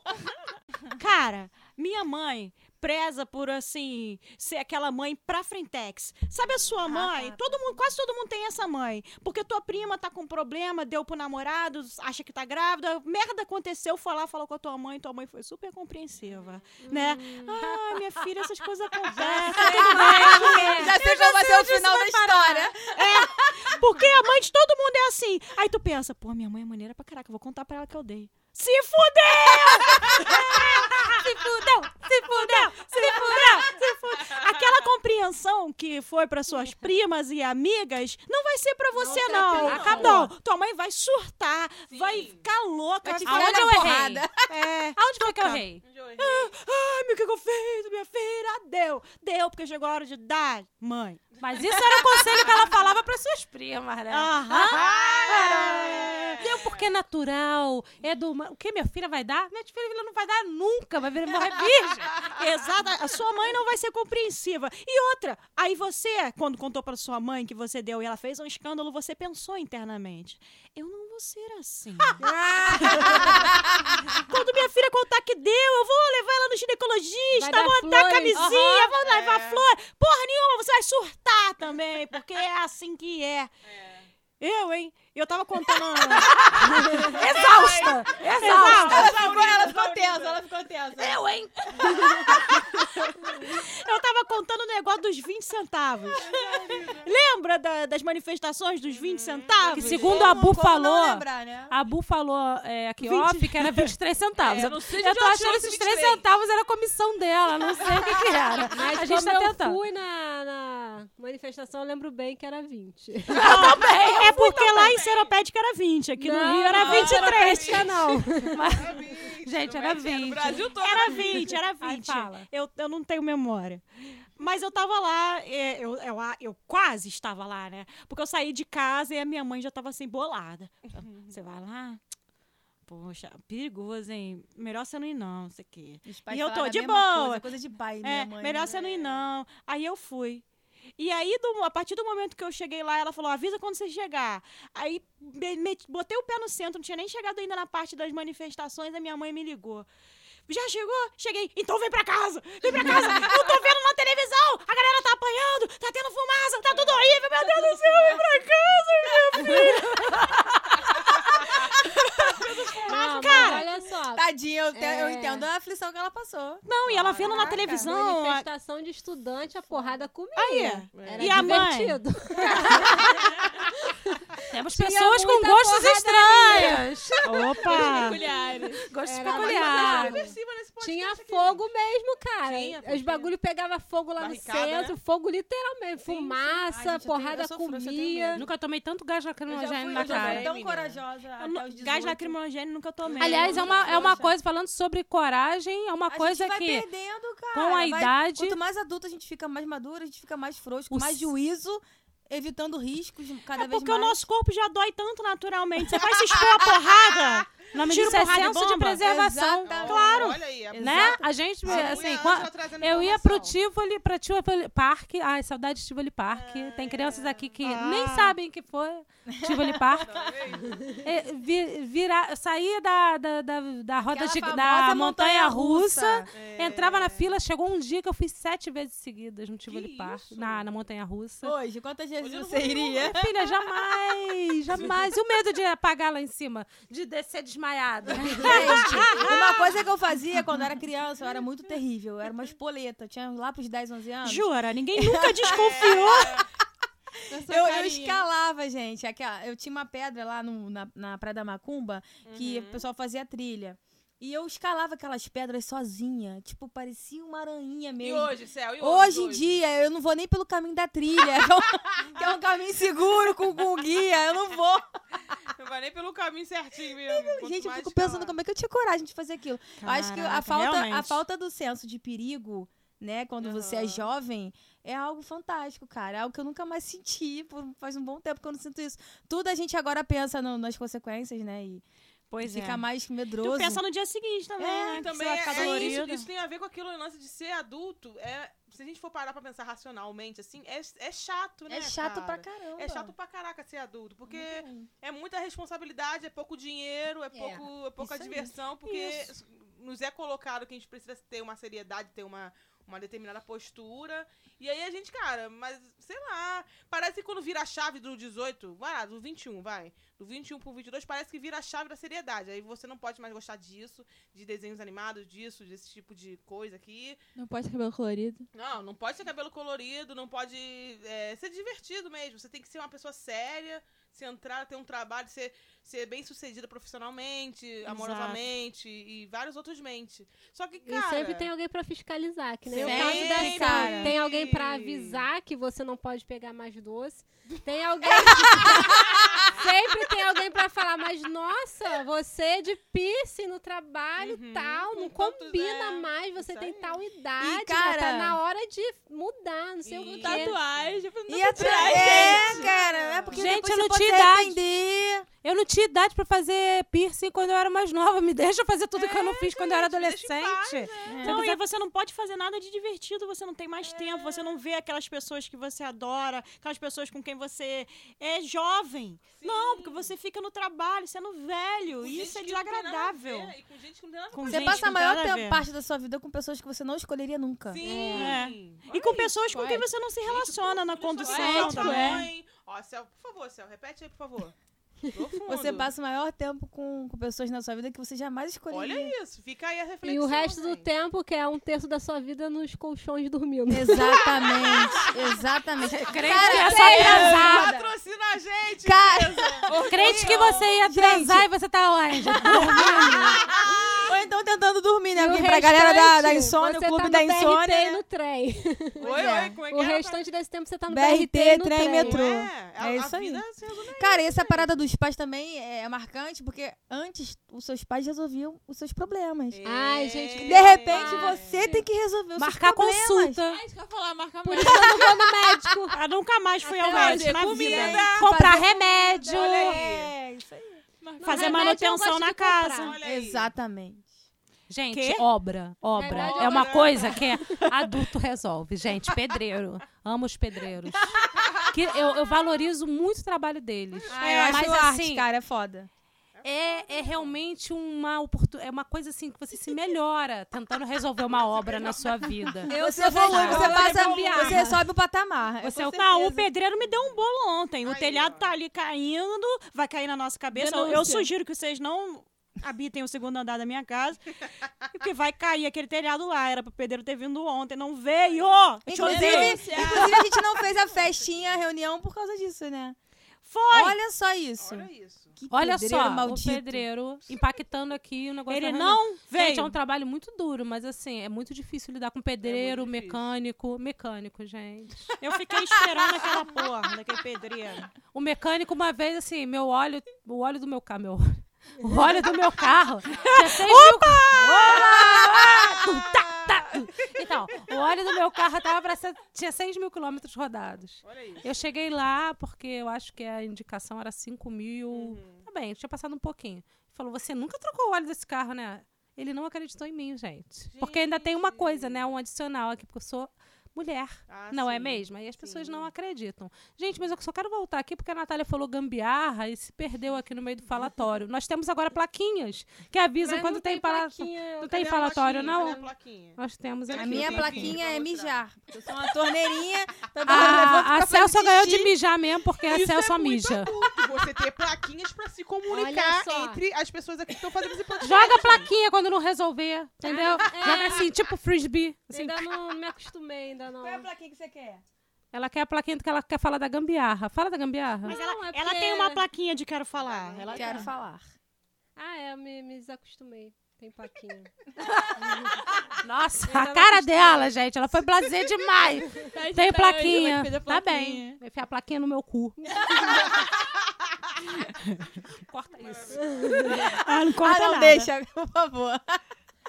Cara, minha mãe preza por, assim, ser aquela mãe pra frentex. Sabe a sua mãe? Quase todo mundo tem essa mãe. Porque tua prima tá com problema, deu pro namorado, acha que tá grávida, merda aconteceu, foi lá, falou com a tua mãe foi super compreensiva, né? Ah, minha filha, essas coisas acontecem, tudo bem. Já sei qual vai ser o final da história. Porque a mãe de todo mundo é assim. Aí tu pensa, pô, minha mãe é maneira pra caraca, eu vou contar pra ela que eu dei. Se fudeu! Se fudeu! Se fudeu! Se fudeu! Se fudeu! Aquela compreensão que foi para suas primas e amigas não vai ser para você, não. Acabou. Tua mãe vai surtar, vai ficar louca. Aonde eu errei? Aonde foi que eu errei? Ai, meu, o que eu fiz? Minha filha, deu, porque chegou a hora de dar, mãe. Mas isso era o conselho que ela falava para suas primas, né? Deu porque é natural, é do... O que minha filha vai dar? Minha filha não vai dar nunca, vai morrer virgem. Exato, a sua mãe não vai ser compreensiva. E outra, aí você, quando contou para sua mãe que você deu e ela fez um escândalo, você pensou internamente, eu não vou ser assim. Quando minha filha contar que deu, eu vou levar ela no ginecologista, vou dar camisinha, vou levar flor. Porra nenhuma, você vai surtar também, porque é assim que é. Eu tava contando... Exausta! Ela ficou tensa. Eu tava contando o negócio dos 20 centavos. Lembra das manifestações dos 20 centavos? Que segundo a Bu falou... Lembrar, né? A Bu falou aqui, que era 23 centavos. Eu tô achando que esses 3 centavos era a comissão dela. Não sei o que era. Mas a gente tá tentando. Eu fui na manifestação, eu lembro bem que era 20. Eu também! É porque lá em Seropédica era 20, aqui no Rio era 23. Gente, era 20. No Brasil todo. Era 20. Eu não tenho memória. Mas eu tava lá, eu quase estava lá, né? Porque eu saí de casa e a minha mãe já tava assim, bolada. Você vai lá? Poxa, perigoso, hein? Melhor você não ir, não, isso aqui. E eu tô de boa. Coisa de pai, minha mãe. Melhor você não ir, não. Aí eu fui. E aí, a partir do momento que eu cheguei lá, ela falou, avisa quando você chegar. Aí, botei o pé no centro, não tinha nem chegado ainda na parte das manifestações, a minha mãe me ligou. Já chegou? Cheguei. Então vem pra casa! Não tô vendo na televisão! A galera tá apanhando! tá tendo fumaça, tá tudo horrível, meu Deus do céu, vem pra casa, minha filha. Ah, cara, olha só. Tadinha, eu entendo a aflição que ela passou. Não, e ela vendo na televisão... Manifestação de estudante, a porrada comia. Aí, era e divertido. A mãe? Temos pessoas com gostos estranhos. Opa! Gostos peculiares. Tinha fogo mesmo, cara. Os bagulho pegava fogo lá barricada, no centro, né? Fogo literalmente, sim, fumaça, sim. Ai, porrada comia. Nunca tomei tanto gás lacrimogêneo na cara. Eu tão corajosa até os 18. Gás lacrimogêneo nunca tomei. Aliás, é uma coisa, falando sobre coragem, é uma coisa que... A gente vai perdendo, cara. Com a idade... Quanto mais adulto a gente fica, mais maduro, a gente fica mais frouxo, mais juízo... Evitando riscos cada vez mais. É porque o nosso corpo já dói tanto naturalmente. Você vai se expor a porrada. O nome disso é senso de preservação. Exatamente. Claro. Olha aí. É né? A gente, assim, eu ia pro Tivoli, pra Tivoli Parque. Ai, saudade de Tivoli Parque. Tem crianças aqui que nem sabem que foi Tivoli Parque. Saía da roda da montanha-russa, entrava na fila. Chegou um dia que eu fui 7 vezes seguidas no Tivoli Parque, na montanha-russa. Hoje, quantas vezes você iria? Filha, jamais, jamais. E o medo de apagar lá em cima, de descer desmaiada. Gente, uma coisa que eu fazia quando eu era criança, eu era muito terrível, eu era uma espoleta, eu tinha lá pros 10, 11 anos. Jura? Ninguém nunca desconfiou. Eu escalava, gente. Eu tinha uma pedra lá na Praia da Macumba, que o pessoal fazia trilha. E eu escalava aquelas pedras sozinha. Tipo, parecia uma aranha mesmo. E hoje, Céu? E hoje em dia, eu não vou nem pelo caminho da trilha. Que é um caminho seguro, com guia. Eu não vou. Não vai nem pelo caminho certinho mesmo. Gente, eu fico pensando como é que eu tinha coragem de fazer aquilo. Caraca, acho que a falta do senso de perigo, né? Quando você é jovem... É algo fantástico, cara. É algo que eu nunca mais senti. Faz um bom tempo que eu não sinto isso. Tudo a gente agora pensa nas consequências, né? E... Pois fica mais medroso. Tu pensa no dia seguinte também, né? Também isso tem a ver com aquilo, o lance de ser adulto. Se a gente for parar pra pensar racionalmente, assim, é chato, né, cara? Pra caramba. É chato pra caraca ser adulto, porque é muita responsabilidade, é pouco dinheiro, é pouca diversão, porque nos é colocado que a gente precisa ter uma seriedade, ter uma determinada postura. E aí a gente, cara, mas, sei lá, parece que quando vira a chave do 18, vai lá, do 21, vai. Do 21 pro 22, parece que vira a chave da seriedade. Aí você não pode mais gostar disso, de desenhos animados, disso, desse tipo de coisa aqui. Não pode ter cabelo colorido. Não pode ter cabelo colorido, não pode ser divertido mesmo. Você tem que ser uma pessoa séria, se entrar, ter um trabalho, ser bem-sucedida profissionalmente, amorosamente e vários outros mentes. Só que, cara... E sempre tem alguém pra fiscalizar, que nem o caso da Sara. Tem alguém pra avisar que você não pode pegar mais doce. Tem alguém... Sempre tem alguém pra falar, mas nossa, você de piercing no trabalho tal, não combina mais, você tem tal idade, e, cara, tá na hora de mudar, não sei o que. Tatuagem, e atrás, cara, é porque gente, eu não tinha idade. Eu não tinha idade pra fazer piercing quando eu era mais nova, me deixa fazer tudo que eu não fiz quando eu era adolescente. Paz, Não, e você não pode fazer nada de divertido, você não tem mais tempo, você não vê aquelas pessoas que você adora, aquelas pessoas com quem você é jovem. Sim. Não, porque você fica no trabalho sendo velho. Com isso é desagradável. E com gente que não tem nada com você gente passa a maior parte da sua vida com pessoas que você não escolheria nunca. Sim. E com pessoas com quem você não se relaciona na condução também. Ó, Céu, por favor, Céu, repete aí, por favor. Profundo. Você passa o maior tempo com pessoas na sua vida que você jamais escolheria. Olha isso, fica aí a reflexão. E o resto do tempo, que é um terço da sua vida, nos colchões dormindo. Exatamente. Crente que ia sair atrasada. Patrocina a gente. Crente que você ia atrasar e você tá onde? Dormindo. Ou então tentando dormir, né? Porque pra galera da Insônia, o clube da Insônia. Você tá no BRT e no trem. Oi, como é que é? O restante desse tempo você tá no BRT, trem, no trem. Metrô. É isso aí. Cara, essa parada dos pais também é marcante, porque antes os seus pais resolviam os seus problemas. Ai, gente. De repente você tem que resolver os seus problemas. Marcar consulta. Ai, isso que eu ia falar, marcar mais. Por isso eu não vou no médico. Eu nunca mais fui ao médico na vida. Comprar remédio. É, isso aí. Fazer manutenção na casa. Exatamente. Gente, que? Obra. Verdade, é uma coisa que adulto resolve. Gente, pedreiro. Amo os pedreiros. Que eu valorizo muito o trabalho deles. Ah, eu acho arte, cara, é foda. é realmente uma coisa assim que você se melhora tentando resolver uma obra na sua vida. Você resolve o patamar. O pedreiro me deu um bolo ontem. O telhado tá ali caindo, vai cair na nossa cabeça. Eu sugiro que vocês não habitem o segundo andar da minha casa, porque vai cair aquele telhado lá. Era pro pedreiro ter vindo ontem, não veio! Inclusive, a gente não fez a festinha, a reunião por causa disso, né? Foi! Olha só isso. Olha só, maldito. O pedreiro impactando aqui o negócio. Ele não veio. Gente, é um trabalho muito duro, mas assim, é muito difícil lidar com pedreiro, mecânico, gente. Eu fiquei esperando aquela porra daquele pedreiro. O mecânico, uma vez, assim, o óleo do meu carro. Então, o óleo do meu carro tinha 6 mil quilômetros rodados. Olha isso. Eu cheguei lá porque eu acho que a indicação era 5 mil. Tá bem, tinha passado um pouquinho. Ele falou, você nunca trocou o óleo desse carro, né? Ele não acreditou em mim, gente. Porque ainda tem uma coisa, né? Um adicional aqui, porque eu sou mulher, não é mesmo? E as pessoas não acreditam. Gente, mas eu só quero voltar aqui porque a Natália falou gambiarra e se perdeu aqui no meio do falatório. Nós temos agora plaquinhas que avisam quando tem falatório. Não tem falatório, não? Nós temos aqui. A minha plaquinha é mijar. Eu sou uma torneirinha. A Céu só ganhou de mijar mesmo porque a Céu só mija. Você ter plaquinhas pra se comunicar entre as pessoas aqui que estão fazendo esse podcast. Joga a plaquinha quando não resolver, entendeu? Joga assim, tipo frisbee. Ainda não me acostumei, ainda. Não. Qual é a plaquinha que você quer? Ela quer a plaquinha que ela quer falar da gambiarra. Fala da gambiarra. Mas não, ela tem uma plaquinha de quero falar. Ela quero falar. Ah, eu me desacostumei. Tem plaquinha. Nossa, a cara dela, gente. Ela foi prazer demais. Tem plaquinha. Tá bem. Vai enfiar a plaquinha no meu cu. Corta isso. Ah, não corta nada. Não deixa, por favor.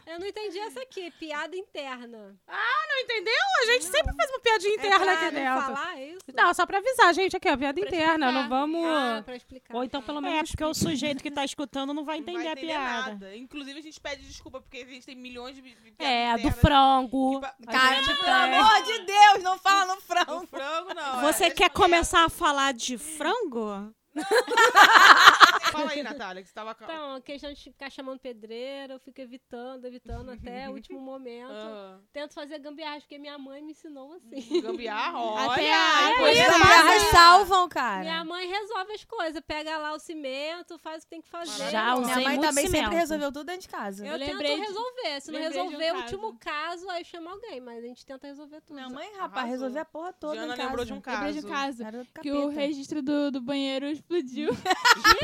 Eu não entendi essa aqui, piada interna. Ah, não entendeu? A gente sempre faz uma piadinha interna aqui dentro. Não falar isso? Não, só pra avisar, gente, aqui, ó, piada interna, não vamos... pra explicar. Ou então, pelo menos... porque o sujeito que tá escutando não vai entender a piada. Nada. Inclusive, a gente pede desculpa, porque a gente tem milhões de piadas internas, do frango. Cara, pelo amor de Deus, não fala no frango. No frango, não. Você quer começar a falar de frango? Fala aí, Natália, que você tava... Então, a questão de ficar chamando pedreiro, eu fico evitando até o último momento. Tento fazer gambiarra, porque minha mãe me ensinou assim. Gambiarra? Olha! Gambiarras salvam, cara. Minha mãe resolve as coisas, pega lá o cimento, faz o que tem que fazer. Minha mãe também sempre resolveu tudo dentro de casa. Eu tento resolver. Se não resolver o último caso, aí chama alguém, mas a gente tenta resolver tudo. Minha mãe, rapaz, resolveu a porra toda. Diana lembrou de um caso. Que o registro do banheiro explodiu.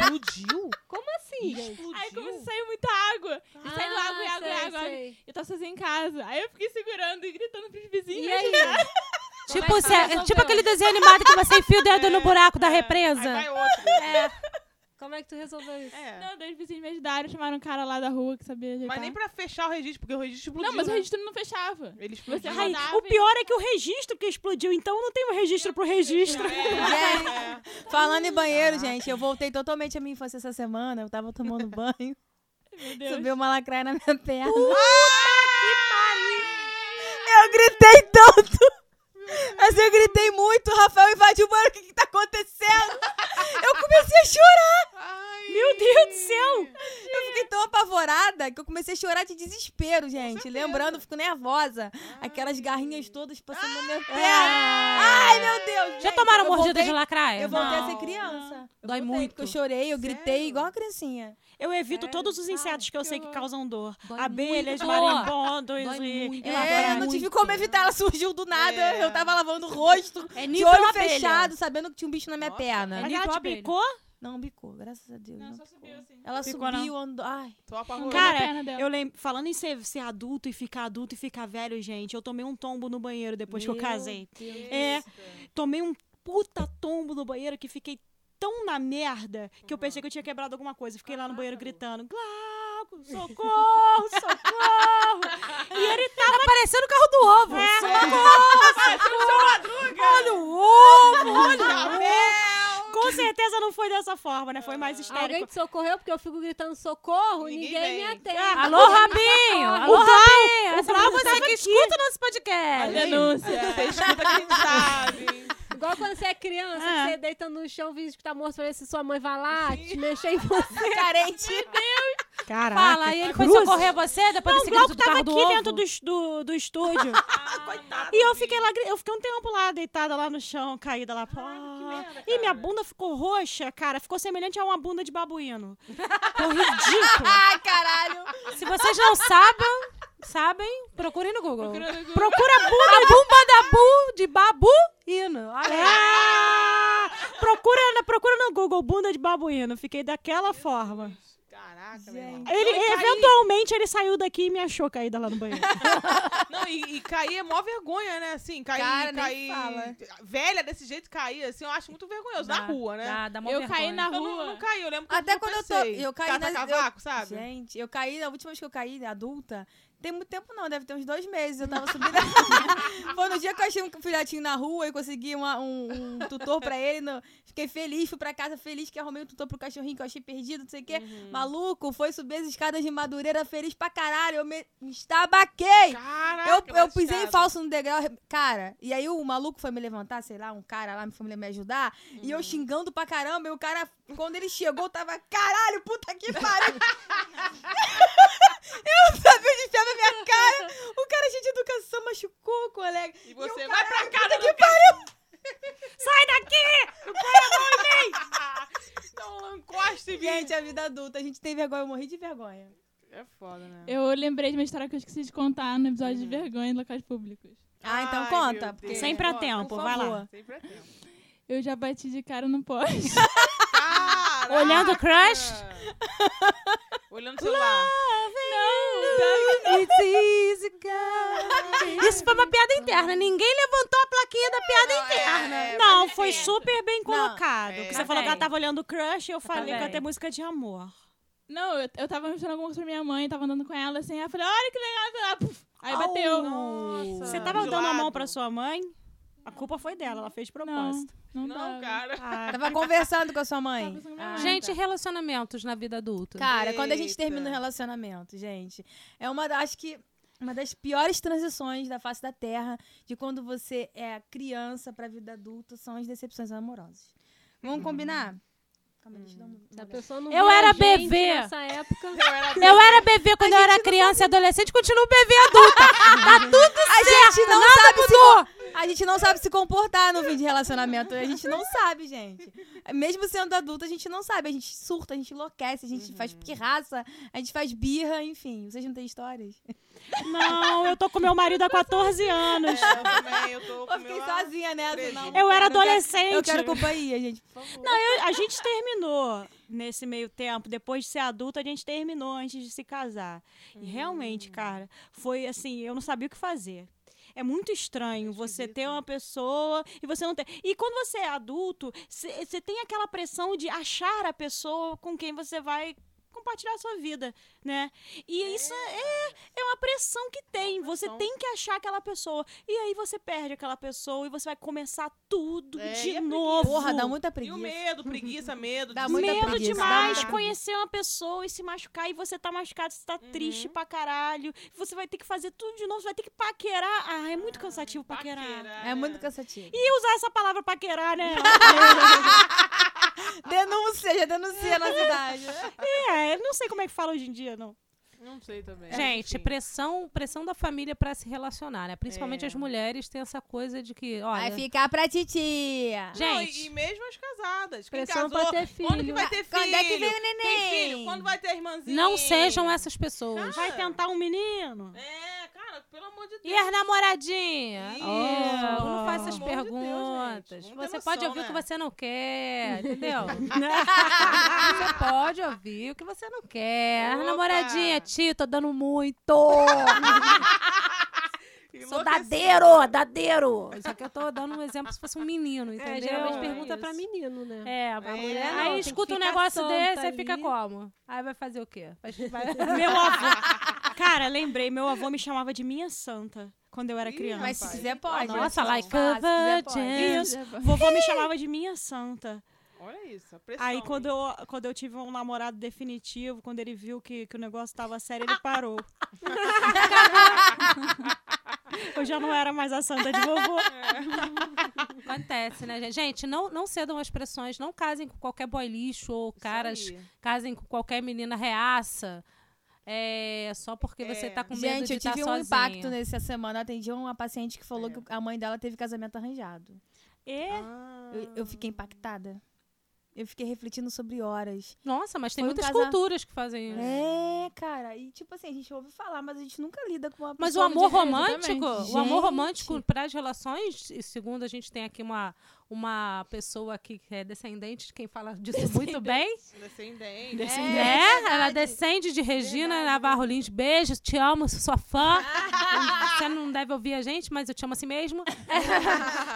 Explodiu? Como assim? Explodiu? Aí começou a sair muita água. Saiu água. Eu tava sozinha em casa. Aí eu fiquei segurando e gritando pros vizinhos. E aí? Tipo aquele desenho animado que você enfia o dedo no buraco da represa. Aí vai outro. Como é que tu resolveu isso? Não, dois vizinhos me ajudaram, chamaram um cara lá da rua que sabia ajeitar. Mas nem pra fechar o registro, porque o registro explodiu. Não, mas o registro não fechava. Ele explodiu. O pior é que o registro que explodiu, então não tem um registro pro registro. Falando em banheiro, gente, eu voltei totalmente à minha infância essa semana. Eu tava tomando banho. Meu Deus. Subiu uma lacraia na minha perna. Que pariu! Eu gritei tanto! Mas eu gritei muito, o Rafael invadiu o banheiro, o que tá acontecendo? Eu comecei a chorar. Meu Deus do céu. Eu fiquei tão apavorada que eu comecei a chorar de desespero, gente. Lembrando, eu fico nervosa. Aquelas garrinhas todas passando na minha perna. Ai, meu Deus. Já tomaram mordida de lacraia? Eu voltei a ser criança. Dói muito. Eu chorei, eu gritei igual uma criancinha. Eu evito todos os insetos que eu sei que causam dor. Abelhas, marimbondos e... Eu não tive como evitar, ela surgiu do nada. Eu tava lavando o rosto, de olho fechado, sabendo que tinha um bicho na minha perna. Mas ela te bicou? Não, bicou, graças a Deus. Não, só subiu assim. Ela subiu, andou. Ai. Cara, eu lembro, falando em ser adulto e ficar velho, gente, eu tomei um tombo no banheiro depois que eu casei. Tomei um puta tombo no banheiro que fiquei tão na merda que eu pensei que eu tinha quebrado alguma coisa. Fiquei lá no banheiro gritando, socorro, socorro. E ele tava parecendo o carro do ovo. Socorro, olha o ovo, Com certeza não foi dessa forma, né? Foi mais histérico. Alguém te socorreu porque eu fico gritando socorro e ninguém me atende. Alô, Rabinho! Alô, Rabinho! Essa é a música que escuta o nosso podcast. A denúncia. Você escuta quem sabe. Igual quando você é criança, você deita no chão, finge que tá morto, pra ver se sua mãe vai lá, te mexer em você. Carente. Meu Deus. Caraca. Fala, aí ele foi socorrer você, depois desse grito do carro do ovo. O Glauco tava aqui dentro do estúdio. Coitado. E eu fiquei lá, eu fiquei um tempo lá, deitada lá no chão, caída lá. E minha bunda ficou roxa, cara. Ficou semelhante a uma bunda de babuíno. Foi ridículo. Ah, caralho. Se vocês não sabem, procurem no Google. Procura a bunda de... babuíno. Procura no Google, bunda de babuíno. Fiquei daquela forma. Caraca, meu irmão. Eventualmente ele saiu daqui e me achou caída lá no banheiro. Não, e cair é mó vergonha, né? Assim, cair. Velha desse jeito, cair, assim, eu acho muito vergonhoso. Na rua, né? Dá mó vergonha. Caí na rua. Eu não caí, eu lembro que até quando eu caí na cavaco, sabe? Gente, eu caí, a última vez que eu caí, adulta, tem muito tempo não, deve ter uns 2 meses. Eu tava subindo. Foi no dia que eu achei um filhotinho na rua e consegui um tutor pra ele. Fiquei feliz, fui pra casa feliz que arrumei um tutor pro cachorrinho que eu achei perdido, não sei o quê. Maluco, foi subir as escadas de Madureira feliz pra caralho. Eu me estabaquei. Caraca, eu pisei falso no degrau. Cara, e aí o maluco foi me levantar, sei lá, um cara lá foi me ajudar. E eu xingando pra caramba. E o cara, quando ele chegou, tava, caralho, puta que pariu. Eu não sabia onde enfiar na minha cara. O cara, gente, educação, machucou o colega. E você vai pra casa que pariu. Sai daqui! O cara não encosta em mim. Gente, a vida adulta, a gente tem vergonha, eu morri de vergonha. É foda, né? Eu lembrei de uma história que eu esqueci de contar no episódio de vergonha em locais públicos. Ah, então conta. Porque... Sempre a tempo, vai lá. Sempre a tempo. Eu já bati de cara no poste. Olhando o crush? Olhando o celular. Não, isso foi uma piada interna. Ninguém levantou a plaquinha da piada interna. Não, foi super bem colocado. Não, você falou que ela tava olhando o crush e eu falei que até música de amor. Não, eu tava mostrando alguma coisa pra minha mãe, tava andando com ela assim. Ela falou, olha que legal. Puf, aí bateu. Nossa, você tava dando a mão pra sua mãe? A culpa foi dela, ela fez de propósito. Não, cara. Tava conversando com a sua mãe. Gente, relacionamentos na vida adulta. Cara, quando a gente termina o relacionamento, gente, é acho que uma das piores transições da face da Terra, de quando você é criança pra vida adulta, são as decepções amorosas. Vamos combinar? Calma, deixa eu dar uma... Eu era bebê nessa época. Eu era bebê quando eu era criança e adolescente, continuo bebê adulta. Tá tudo certo. A gente não sabe mudou. A gente não sabe se comportar no fim de relacionamento. A gente não sabe, gente. Mesmo sendo adulta, a gente não sabe. A gente surta, a gente enlouquece, a gente faz pirraça, a gente faz birra, enfim. Vocês não têm histórias? Não, eu tô com meu marido há 14 anos. Eu também, eu fiquei sozinha nessa. Não, eu era adolescente. Eu quero companhia, gente, por favor. Não, a gente terminou nesse meio tempo. Depois de ser adulta, a gente terminou antes de se casar. E realmente, cara, foi assim, eu não sabia o que fazer. É muito estranho você ter uma pessoa e você não ter. E quando você é adulto, você tem aquela pressão de achar a pessoa com quem você vai compartilhar a sua vida, né? E isso é uma pressão que tem. Você tem que achar aquela pessoa. E aí você perde aquela pessoa e você vai começar tudo de novo. Porra, dá muita preguiça. E o medo, preguiça, medo. Dá muita medo preguiça, demais dá conhecer uma pessoa e se machucar. E você tá machucado, você tá triste pra caralho. Você vai ter que fazer tudo de novo. Você vai ter que paquerar. Ah, é muito cansativo paquerar. É muito cansativo. E usar essa palavra paquerar, né? Denúncia, já denuncia na cidade. Eu não sei como é que fala hoje em dia, não. Não sei também. Gente, pressão da família pra se relacionar, né? Principalmente as mulheres têm essa coisa de que, olha... Vai ficar pra titia. Gente... Não, e mesmo as casadas. Pressão pra ter filho. Quando que vai ter filho? Quando é que vem o neném? Tem filho? Quando vai ter irmãzinha? Não sejam essas pessoas. Cara, vai tentar um menino? Cara, pelo amor de Deus. E as namoradinhas? Não faça essas perguntas. De Deus, você pode ouvir o que você não quer, entendeu? Você pode ouvir o que você não quer. As namoradinhas... Tio, tô dando muito! Sou dadeiro! Só que eu tô dando um exemplo se fosse um menino, entendeu? Geralmente pergunta pra menino, né? A mulher não, aí escuta um negócio desse e fica como? Aí vai fazer o quê? Meu avô... Cara, lembrei, meu avô me chamava de minha santa quando eu era criança. Mas se quiser pode. Nossa, like a vovô me chamava de minha santa. Olha isso, a pressão. Aí quando eu tive um namorado definitivo, quando ele viu que o negócio tava sério, ele parou. Eu já não era mais a santa de vovô. Acontece, né, gente? Gente, não cedam às pressões. Não casem com qualquer boy lixo ou caras. Casem com qualquer menina reaça. É só porque você tá com medo gente, de estar sozinha. Gente, eu tive um impacto nessa semana. Eu atendi uma paciente que falou que a mãe dela teve casamento arranjado. E? Ah. Eu fiquei impactada. Eu fiquei refletindo sobre horas. Nossa, mas tem muitas culturas que fazem isso. É, cara. E tipo assim, a gente ouve falar, mas a gente nunca lida com uma pessoa. Mas o amor romântico, o amor romântico para as relações, segundo a gente tem aqui uma pessoa aqui que é descendente de quem fala disso muito bem. Descendente. É, ela descende de Regina Navarro Lins. Beijo, te amo, sou sua fã. Você não deve ouvir a gente, mas eu te amo assim mesmo.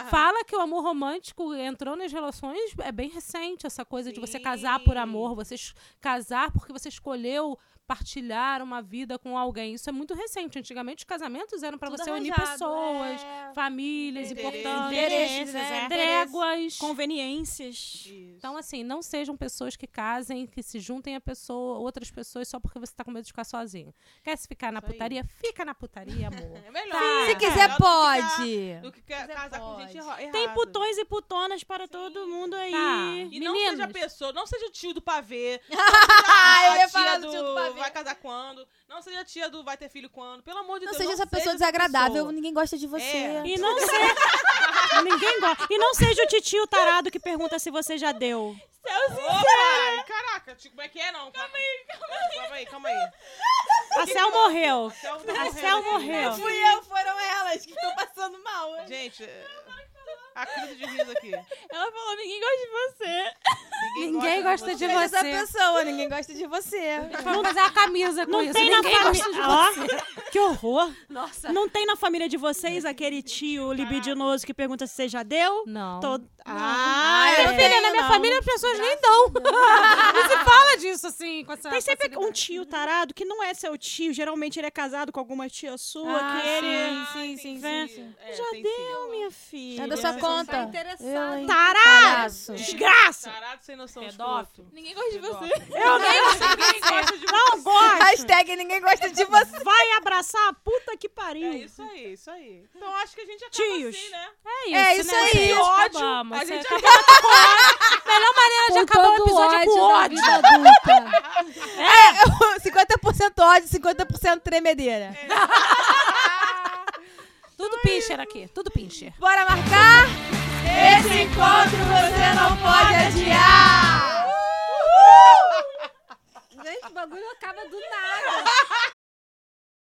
Fala que o amor romântico entrou nas relações, é bem recente essa coisa de você casar por amor, você casar porque você escolheu partilhar uma vida com alguém. Isso é muito recente. Antigamente, os casamentos eram para você unir pessoas, famílias, interesses, tréguas, conveniências. Isso. Então, assim, não sejam pessoas que casem, que se juntem a outras pessoas só porque você tá com medo de ficar sozinho. Quer se ficar na putaria? Fica na putaria, amor. É melhor. Tá. Se quiser, pode. Do que casar com gente errada. Tem putões e putonas para todo mundo aí. Tá. E não seja pessoa, não seja tio do pavê. Não seja tio do pavê. Vai casar quando? Não seja tia do vai ter filho quando? Pelo amor de Deus. Não seja essa pessoa desagradável, ninguém gosta de você. E não seja. Ninguém gosta. E não seja o titio tarado que pergunta se você já deu. Opa, caraca, como é que é não? Calma aí. A Céu morreu. A Céu morreu. Não fui eu, foram elas que estão passando mal. Gente, a crise de riso aqui. Ela falou, ninguém gosta de você. Ninguém gosta de você. Essa pessoa, ninguém gosta de você. Vamos usar a camisa com não isso. Tem ninguém na gosta de você. Que horror. Nossa. Não tem na família de vocês aquele tio libidinoso que pergunta se você já deu? Não. Na minha família as pessoas nem dão. Não se fala disso, assim. Com essa tem sempre um tio tarado que não é seu tio. Geralmente ele é casado com alguma tia sua. Sim. Já deu, minha filha. É da sua conta. Tarado. Desgraça. Tarado sem noção de escroto. Ninguém gosta de você. Eu nem gosto de você. Não gosto. Hashtag ninguém gosta de você. Vai abraçar a puta que pariu. É isso aí. Então acho que a gente acaba assim, né? É isso aí. Ódio. A gente acaba com ódio. Melhor maneira de acabar o episódio é com ódio. É. 50% ódio, 50% tremedeira. Tudo pincher aqui, tudo pincher. Bora marcar? Esse encontro você não pode adiar! Gente, o bagulho acaba do nada.